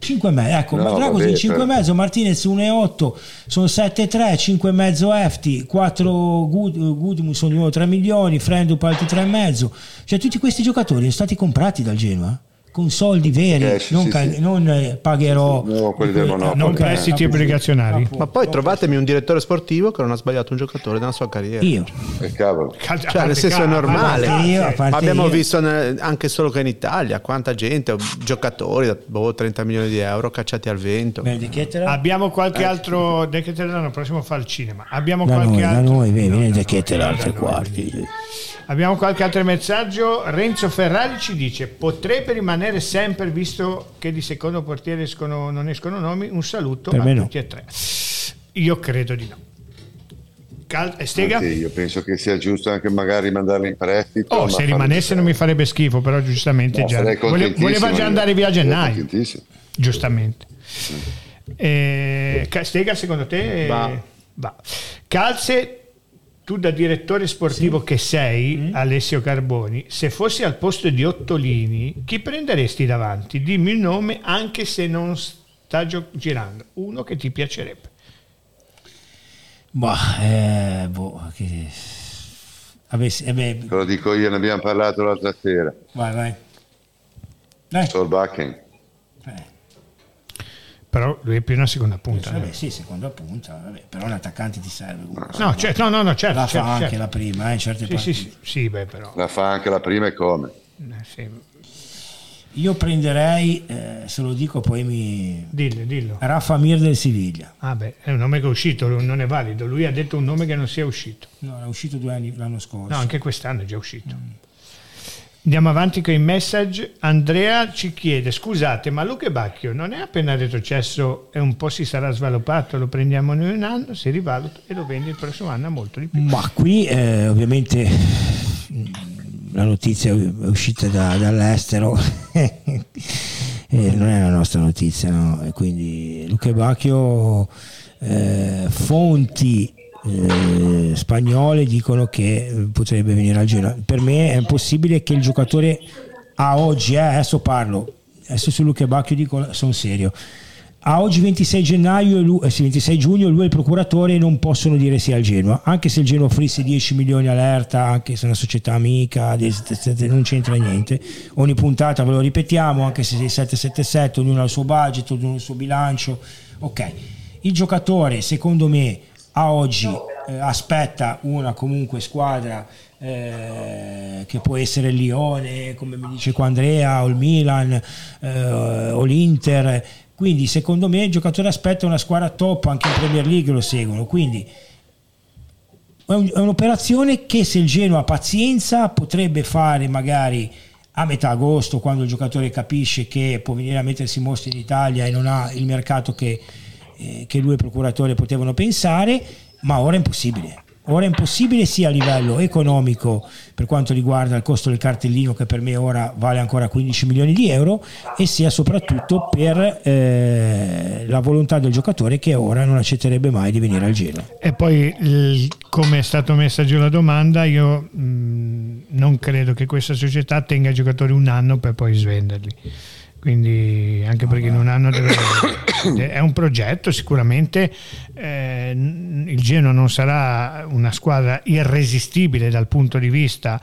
5,5, ecco, no, Dragusin 5,5, Martinez 1,8, sono 7,3, 5,5 Hefti, 4 Gudmundson sono 3 milioni, Frendrup altri 3,5, cioè tutti questi giocatori sono stati comprati dal Genoa con soldi veri, non pagherò, non prestiti obbligazionari. Ma poi trovatemi un direttore sportivo che non ha sbagliato un giocatore nella sua carriera. Io, cavolo. Cioè, nel senso, è normale. Abbiamo visto anche solo che in Italia quanta gente, giocatori da 30 milioni di euro cacciati al vento. Abbiamo qualche altro Decathlon, prossimo fa il cinema. Abbiamo qualche altro. Viene Decathlon tre quarti. Abbiamo qualche altro messaggio. Renzo Ferrari ci dice: potrebbe rimanere sempre, visto che di secondo portiere non escono nomi. Un saluto per tutti e tre. Io credo di no. Stega? Sì, io penso che sia giusto anche magari mandarlo in prestito. Oh, se rimanesse non mi farebbe schifo, però giustamente no, già voleva già andare via a gennaio. Giustamente. Stega, secondo te? Va. Calze. Tu da direttore sportivo che sei, Alessio Carboni, se fossi al posto di Ottolini, chi prenderesti davanti? Dimmi il nome, anche se non sta girando. Uno che ti piacerebbe. Te lo dico io, ne abbiamo parlato l'altra sera. Vai. Solbakken. Però lui è più una seconda punta. Seconda punta, però un attaccante ti serve. Certo. La fa anche la prima, in certe partite. Sì, però. La fa anche la prima e come? Io prenderei, se lo dico poi mi... Dillo. Rafa Mir del Siviglia. È un nome che è uscito, non è valido. Lui ha detto un nome che non sia uscito. No, era uscito 2 anni l'anno scorso. No, anche quest'anno è già uscito. Andiamo avanti con i message. Andrea ci chiede: scusate, ma Luca Bacchio non è appena retrocesso e un po' si sarà svalutato? Lo prendiamo noi un anno, si rivaluta e lo vende il prossimo anno molto di più. Ma qui ovviamente la notizia è uscita dall'estero non è la nostra notizia, no? E quindi Luca Bacchio, fonti spagnole dicono che potrebbe venire al Genoa. Per me è impossibile che il giocatore a oggi, adesso parlo, adesso su Luca Bacchio dico, sono serio, a oggi 26 gennaio e lui, 26 giugno lui e il procuratore non possono dire sì al Genoa, anche se il Genoa offrisse 10 milioni all'Erta, anche se è una società amica, non c'entra niente, ogni puntata ve lo ripetiamo, anche se 777, ognuno ha il suo budget, ognuno ha il suo bilancio, ok, il giocatore secondo me a oggi aspetta una comunque squadra che può essere il Lione, come mi dice qua Andrea, o il Milan o l'Inter, quindi secondo me il giocatore aspetta una squadra top, anche in Premier League lo seguono, quindi è un'operazione che se il Genoa ha pazienza potrebbe fare magari a metà agosto, quando il giocatore capisce che può venire a mettersi in mostra in Italia e non ha il mercato che lui e il procuratore potevano pensare, ma ora è impossibile. Ora è impossibile sia a livello economico, per quanto riguarda il costo del cartellino, che per me ora vale ancora 15 milioni di euro, e sia soprattutto per la volontà del giocatore, che ora non accetterebbe mai di venire al Genoa. E poi, come è stato messa giù la domanda, io non credo che questa società tenga i giocatori un anno per poi svenderli. Quindi anche perché in un anno è un progetto, sicuramente il Genoa non sarà una squadra irresistibile dal punto di vista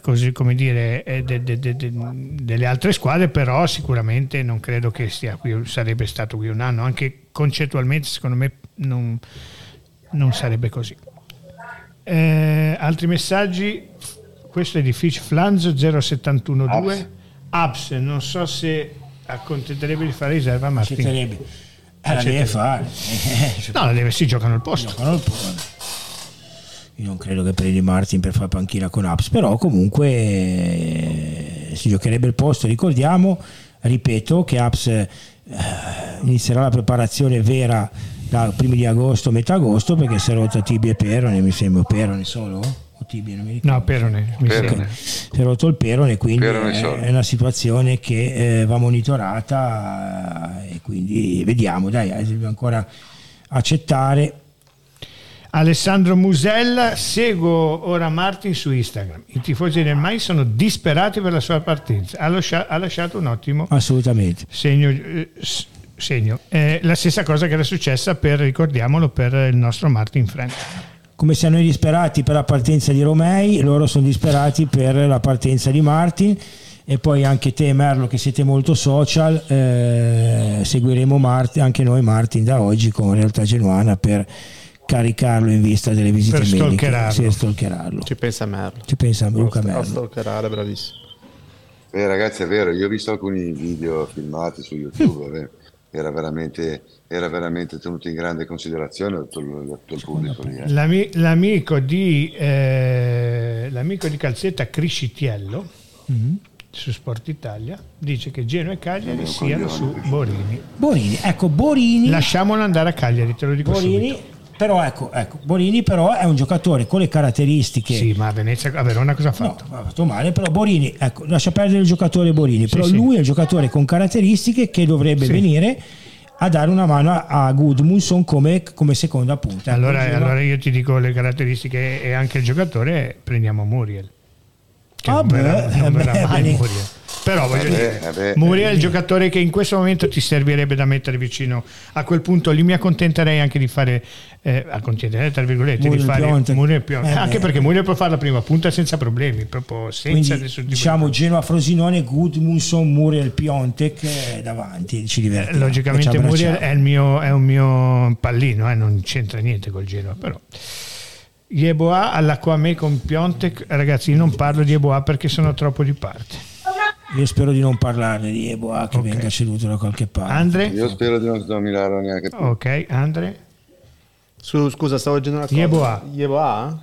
così come dire delle altre squadre, però sicuramente non credo che stia qui, sarebbe stato qui un anno, anche concettualmente secondo me non sarebbe così. Altri messaggi, questo è di Fitch Flanz 0712. Haps, non so se accontenterebbe di fare riserva a Martin. La deve fare. No, la deve, sì, giocano al posto. Io non credo che prendi Martin per fare panchina con Haps, però comunque si giocherebbe il posto. Ricordiamo, ripeto, che Haps inizierà la preparazione vera da primi di agosto, metà agosto, perché si è rotta tibia e perone, mi sembra, perone solo. No, perone, si è rotto il perone, quindi è una situazione che va monitorata e quindi vediamo, dai, bisogna ancora accettare. Alessandro Musella, seguo ora Martin su Instagram, i tifosi del Mai sono disperati per la sua partenza, ha lasciato un ottimo assolutamente segno. La stessa cosa che era successa per, ricordiamolo, per il nostro Martin Frank. Come siamo noi disperati per la partenza di Romei, loro sono disperati per la partenza di Martin, e poi anche te Merlo che siete molto social, seguiremo anche noi Martin da oggi con Realtà Genuana per caricarlo in vista delle visite mediche. Per stalkerarlo. Ci pensa Merlo. Luca Merlo. A stalkerare, bravissimo. Ragazzi, è vero, io ho visto alcuni video filmati su YouTube, vabbè. Era veramente tenuto in grande considerazione tutto il pubblico lì. L'amico di Calzetta Criscitiello su Sport Italia dice che Genoa e Cagliari siano su Borini. Ecco, Borini lasciamolo andare a Cagliari, te lo dico subito. Però ecco, Borini però è un giocatore con le caratteristiche. Sì, ma a Verona cosa ha fatto? No, ha fatto male, però Borini, ecco, lascia perdere il giocatore Borini, però sì, lui è il giocatore con caratteristiche che dovrebbe venire a dare una mano a Gudmundson come seconda punta. Allora io ti dico le caratteristiche e anche il giocatore, prendiamo Muriel. Però voglio dire, Muriel è il giocatore che in questo momento ti servirebbe da mettere vicino. A quel punto lì mi accontenterei anche di fare tra virgolette Muriel, di fare Piontek. Muriel Piontek. Anche perché Muriel può fare la prima punta senza problemi, proprio senza nessun tipo. Diciamo Genoa Frosinone, Gudmundson, Muriel Piontek davanti, ci divertiamo. Logicamente Muriel è un mio pallino, non c'entra niente col Genoa, però Yeboah alla Kwame con Piontek. Ragazzi, io non parlo di Yeboah perché sono troppo di parte. Io spero di non parlarne di Yeboah, che venga ceduto da qualche parte. Andre? Io spero di non dominarlo neanche più. Ok, Andre? Scusa, stavo leggendo una cosa. Yeboah?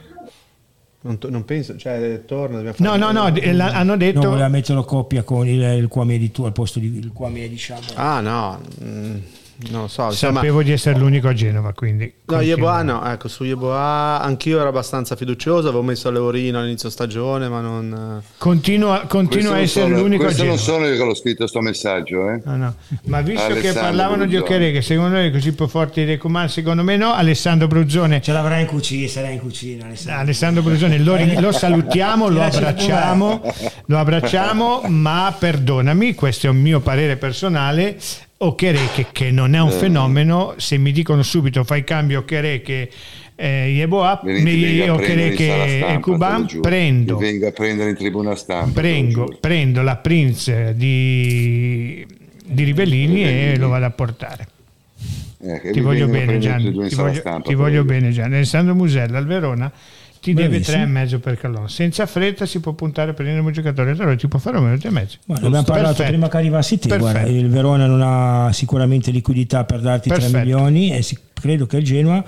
Non penso, cioè torna. Hanno detto non voleva metterlo coppia con il Kwame di tu al posto del Kwame di Sciabra. Ah no, non lo so. Sapevo di essere l'unico a Genova, quindi. No, Yeboah no, ecco, su Yeboah anch'io ero abbastanza fiducioso, avevo messo Leorino all'inizio stagione, ma non. Continua a essere l'unico a Genova. Questo non sono io che l'ho scritto sto messaggio, eh? Ah, no. Ma visto Alessandro che parlavano Bruzzone. Di Ocherè, che secondo me è così più forte di Ekuban, secondo me no, Alessandro Bruzzone. Ce l'avrà in cucina, sarà in cucina Alessandro Bruzzone, lo salutiamo, lo abbracciamo, ma perdonami, questo è un mio parere personale. Ocherè che non è un fenomeno, se mi dicono subito fai cambio Ocherè che Yeboah, Ocherè che Ekuban, prendo. Venga a prendere in tribuna stampa. Prendo la Prince di Rivellini e lo vado a portare. Ti voglio bene Gianni, ti voglio bene Gianni. Alessandro Musella al Verona ti deve 3,5 per Calon. Senza fretta si può puntare a prendere un giocatore, allora ti può fare 1,5 milioni. Abbiamo parlato prima che arrivassi te. Guarda, il Verona non ha sicuramente liquidità per darti 3 milioni e credo che il Genoa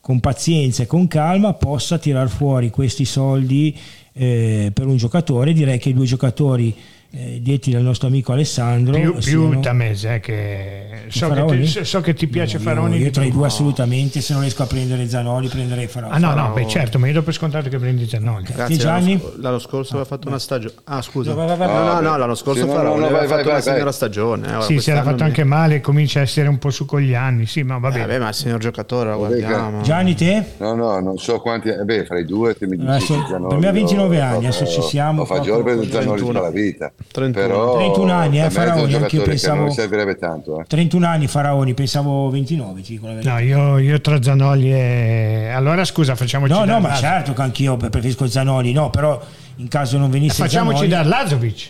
con pazienza e con calma possa tirar fuori questi soldi per un giocatore. Direi che i due giocatori detti dal nostro amico Alessandro più Tameze che so che ti piace Faroni. Io tra i due assolutamente, se non riesco a prendere Zanoli prenderei Faroni. Certo, ma io do per scontato che prendi Zanoli. Grazie, Gianni l'anno scorso aveva fatto una stagione l'anno scorso Faroni aveva fatto una signora stagione, sì, si era fatto anche male, comincia a essere un po' su con gli anni, sì, ma va bene, ma il signor giocatore lo guardiamo. Gianni te? No, non so quanti, fra i due te mi dici Zanoli per me ha 29 anni, adesso ci siamo fa giorno Zanoli tutta la vita. 31 anni Faraoni, anche io pensavo che servirebbe tanto, 31 anni Faraoni, pensavo 29, ti dico la verità. No, io tra Zanoli e allora scusa facciamoci no ma certo che anch'io preferisco Zanoli, no, però in caso non venisse facciamoci da Lazovic.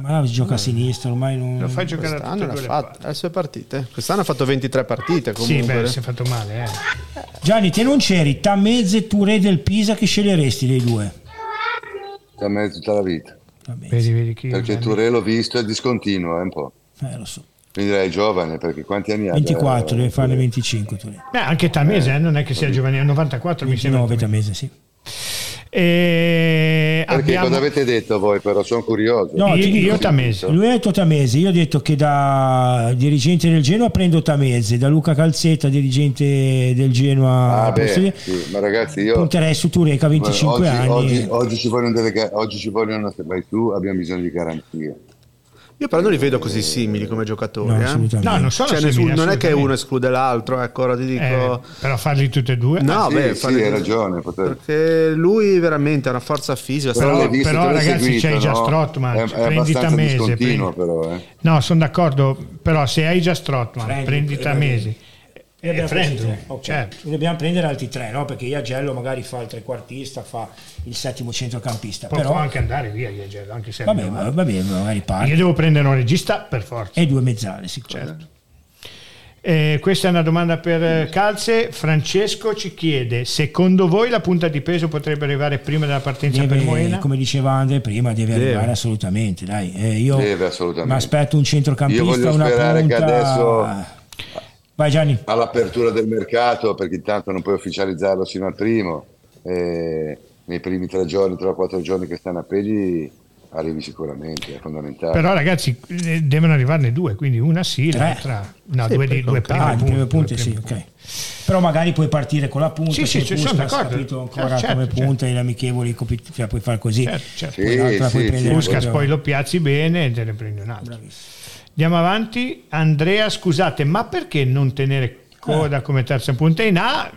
Ma gioca a sinistra ormai, non lo fai giocare a tutte le sue partite. Quest'anno ha fatto 23 partite comunque. Sì, beh, si è fatto male, Gianni, te non c'eri. Tameze, Touré del Pisa, che sceglieresti dei due? Tameze tutta la vita. Vedi perché Touré l'ho visto è discontinuo un po'. Lo so. Quindi direi giovane, perché quanti anni ha? 24, deve farne 25 Touré. Beh, anche Tameze non è che sia giovane, 94 mi sembra. 9 Tameze, sì. Perché cosa avete detto voi, però sono curioso. No, io Tameze. Lui ha detto Tameze, io ho detto che da dirigente del Genoa prendo Tameze, da Luca Calzetta dirigente del Genoa ma ragazzi io punterei su Tureca, 25 anni. Oggi ci vogliono abbiamo bisogno di garanzie. Io però non li vedo così simili come giocatori. No, assolutamente. No, non sono simili, non è che uno esclude l'altro, ecco, ora ti dico. Però farli tutti e due. No, hai ragione. Perché lui veramente ha una forza fisica. Però ragazzi, seguito, c'hai già Strootman, prendi Tameze. No, sono d'accordo, però se hai già Strootman, prendi Tameze. Certo. Dobbiamo prendere altri tre, no? Perché Iagello magari fa il trequartista, fa il settimo centrocampista. Può anche andare via Iagello, anche se va bene, magari parte. Io devo prendere un regista per forza e due mezzali, sicuramente. Certo. Questa è una domanda per Calze. Francesco ci chiede: secondo voi la punta di peso potrebbe arrivare prima della partenza per Moena? Come diceva Andre prima, deve arrivare assolutamente. Dai, io mi aspetto un centrocampista, io voglio sperare una punta. Che adesso vai Gianni. All'apertura del mercato, perché intanto non puoi ufficializzarlo fino al primo, nei primi 3 o 4 giorni che stanno a peli arrivi sicuramente, è fondamentale. Però ragazzi devono arrivarne 2, quindi una sì, l'altra no, sì, 2 prime punte sì, ok. Però magari puoi partire con la punta, capito ancora come punta, le amichevoli, cioè puoi fare così. Certo. Puskas, poi lo piazzi bene e te ne prendi un altro. Bravissimo. Andiamo avanti. Andrea, scusate, ma perché non tenere coda come terza punta in A?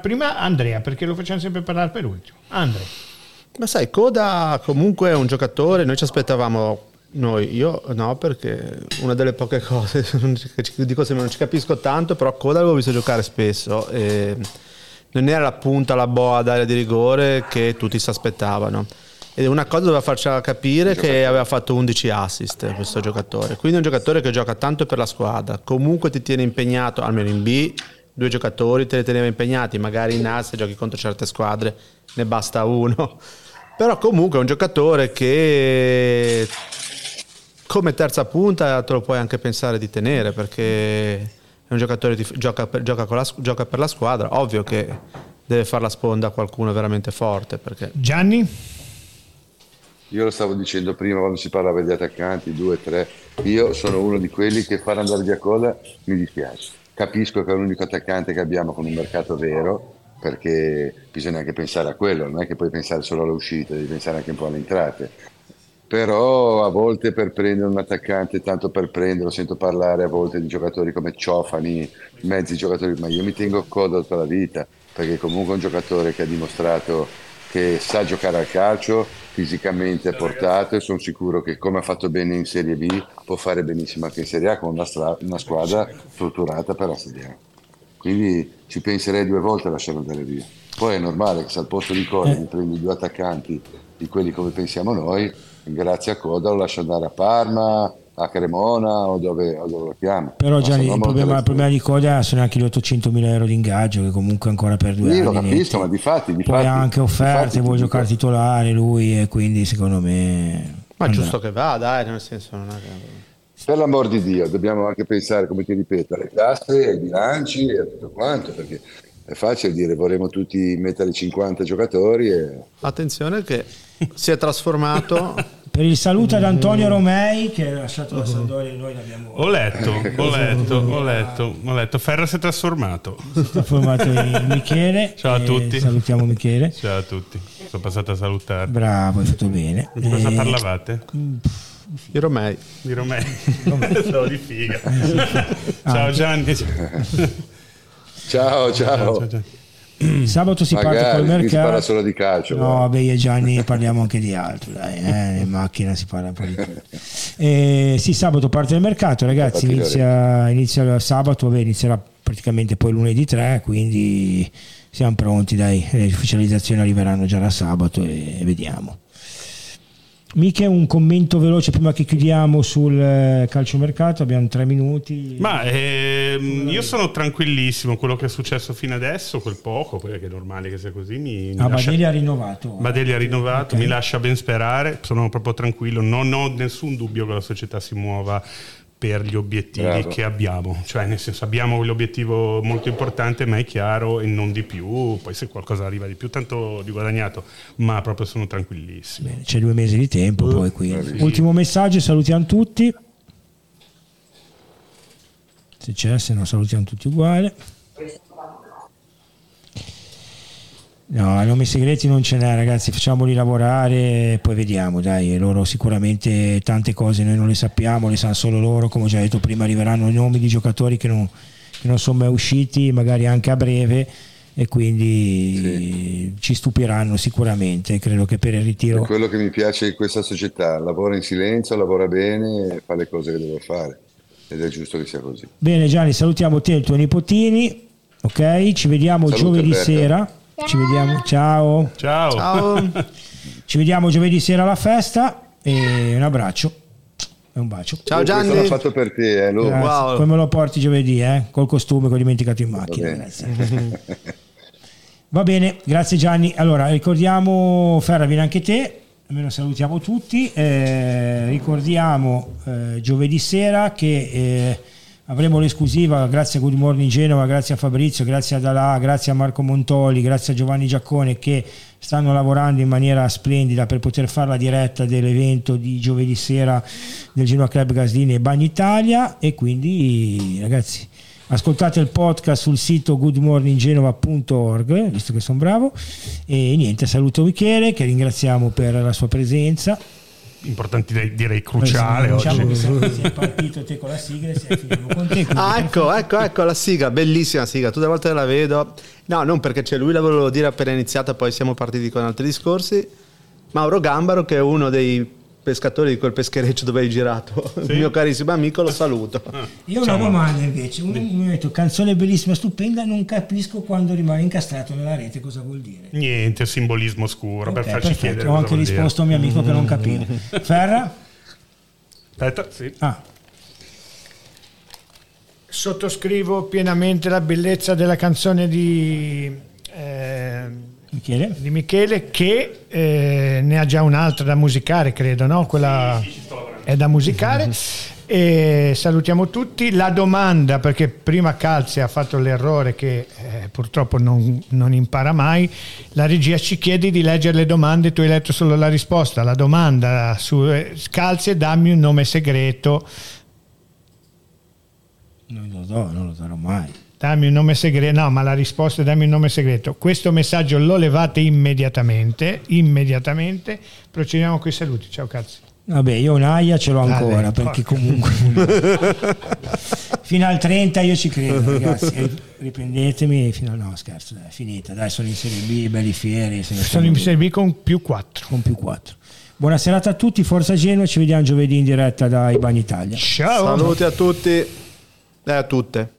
Prima Andrea, perché lo facciamo sempre parlare per ultimo. Andrea. Ma sai, coda comunque è un giocatore, noi ci aspettavamo, perché una delle poche cose di cose non ci capisco tanto, però coda l'avevo visto giocare spesso. Non era la punta, la boa d'area di rigore che tutti si aspettavano. Ed una cosa doveva farcela capire che aveva fatto 11 assist questo giocatore, quindi è un giocatore che gioca tanto per la squadra, comunque ti tiene impegnato, almeno in B 2 giocatori te li teneva impegnati, magari in A se giochi contro certe squadre ne basta uno, però comunque è un giocatore che come terza punta te lo puoi anche pensare di tenere, perché è un giocatore che gioca per la squadra, ovvio che deve far la sponda a qualcuno veramente forte, perché... Gianni? Io lo stavo dicendo prima quando si parlava di attaccanti, 2, 3, io sono uno di quelli che far andare via Cola mi dispiace. Capisco che è l'unico attaccante che abbiamo con un mercato vero, perché bisogna anche pensare a quello, non è che puoi pensare solo alle uscite, devi pensare anche un po' alle entrate. Però a volte per prendere un attaccante, tanto per prenderlo, sento parlare a volte di giocatori come Ciofani, mezzi giocatori, ma io mi tengo Cola tutta la vita, perché comunque è un giocatore che ha dimostrato che sa giocare al calcio, fisicamente è portato, e sono sicuro che come ha fatto bene in Serie B può fare benissimo anche in Serie A con una squadra strutturata per la Serie A. Quindi ci penserei 2 volte a lasciarlo andare via. Poi è normale che se al posto di Coda mi prendi 2 attaccanti di quelli come pensiamo noi, grazie a Coda lo lascio andare a Parma, a Cremona o dove lo chiama. Però Gianni, il problema di Coda sono anche gli 800.000 euro di ingaggio, che comunque ancora per 2 anni. Io lo capisco, ma difatti ha anche offerte, vuole giocare titolare lui, e quindi secondo me... Ma è giusto che va, dai, nel senso, non è che... Per l'amor di Dio, dobbiamo anche pensare, come ti ripeto, alle tasse, ai bilanci e a tutto quanto, perché è facile dire vorremmo tutti mettere 50 giocatori e... Attenzione che si è trasformato... Per il saluto ad Antonio Romei che ha lasciato la Sampdoria, noi l'abbiamo... Ho letto. Ferra si è trasformato. In Michele. Ciao a tutti. Salutiamo Michele. Ciao a tutti. Sono passato a salutare. Bravo, è fatto bene. Di cosa parlavate? Di Romei. Sono di figa. Ciao Gianni. Ciao. Sabato si parte col mercato. Si parla solo di calcio. No, vabbè, io e Gianni parliamo anche di altro. Dai, in macchina si parla un po' di tutto. Sì, sabato parte il mercato, ragazzi. Inizia sabato, vabbè, inizierà praticamente poi lunedì 3. Quindi siamo pronti. Dai, le ufficializzazioni arriveranno già da sabato e vediamo. Miche, un commento veloce prima che chiudiamo sul calciomercato, abbiamo 3 minuti. Ma io sono tranquillissimo, quello che è successo fino adesso, quel poco, poi è che è normale che sia così. Badelli ha rinnovato, okay. Mi lascia ben sperare, sono proprio tranquillo, non ho nessun dubbio che la società si muova per gli obiettivi che abbiamo, cioè nel senso abbiamo l'obiettivo molto importante, ma è chiaro, e non di più, poi se qualcosa arriva di più tanto di guadagnato, ma proprio sono tranquillissimo. Bene, c'è 2 mesi di tempo, poi qui sì. Ultimo messaggio, salutiamo tutti, se c'è, se no salutiamo tutti uguale. No, nomi segreti non ce n'è, ragazzi, facciamoli lavorare, poi vediamo, dai, loro sicuramente tante cose noi non le sappiamo, le sanno solo loro, come ho già detto prima, arriveranno nomi di giocatori che non sono mai usciti, magari anche a breve, e quindi ci stupiranno sicuramente, credo che per il ritiro... È quello che mi piace di questa società, lavora in silenzio, lavora bene, fa le cose che deve fare, ed è giusto che sia così. Bene Gianni, salutiamo te e i tuoi nipotini, ok? Ci vediamo giovedì sera. Ci vediamo, ciao. Ci vediamo giovedì sera alla festa, e un abbraccio e un bacio. Ciao Gianni, questo l'ho fatto per te, wow. Poi me lo porti giovedì, col costume che ho dimenticato in macchina. Va bene, grazie Gianni. Allora ricordiamo, Ferra, vieni anche te, almeno salutiamo tutti, ricordiamo giovedì sera che avremo l'esclusiva, grazie a Good Morning Genova, grazie a Fabrizio, grazie a Dalà, grazie a Marco Montoli, grazie a Giovanni Giaccone, che stanno lavorando in maniera splendida per poter fare la diretta dell'evento di giovedì sera del Genoa Club Gaslini e Bagni Italia. E quindi ragazzi, ascoltate il podcast sul sito goodmorninggenova.org, visto che sono bravo, e niente, saluto Michele, che ringraziamo per la sua presenza. Importante, direi cruciale, diciamo, oggi. Che sei partito te con la sigla e sei finito con te. Ecco la sigla, bellissima sigla, tutte le volte la vedo. No, non perché c'è lui, la volevo dire appena iniziata, poi siamo partiti con altri discorsi. Mauro Gambaro, che è uno dei pescatori di quel peschereccio dove hai girato, il mio carissimo amico, lo saluto. Io una domanda invece, mi ha detto canzone bellissima, stupenda, non capisco quando rimane incastrato nella rete cosa vuol dire. Niente, simbolismo oscuro, okay, per farci chiedere. Ho anche risposto a mio amico che non capiva. Ferra? Aspetta, sì. Sottoscrivo pienamente la bellezza della canzone di Michele? Di Michele, che ne ha già un'altra da musicare, credo, no? Quella è da musicare. E salutiamo tutti. La domanda, perché prima Calzi ha fatto l'errore che purtroppo non impara mai, la regia ci chiede di leggere le domande, tu hai letto solo la risposta. La domanda su Calzi è: dammi un nome segreto. Non lo darò mai. Dammi un nome segreto. No, ma la risposta è: dammi un nome segreto. Questo messaggio lo levate immediatamente. Procediamo con i saluti. Ciao Calzi. Vabbè, io un'aia ce l'ho ancora, perché comunque fino al 30 io ci credo, ragazzi, riprendetemi fino al... No, scherzo, è finita, dai, sono in Serie B, belli fieri, sono in Serie B con +4. Buona serata a tutti, forza Genoa, ci vediamo giovedì in diretta da IBAN Italia. Ciao, saluti a tutti e a tutte.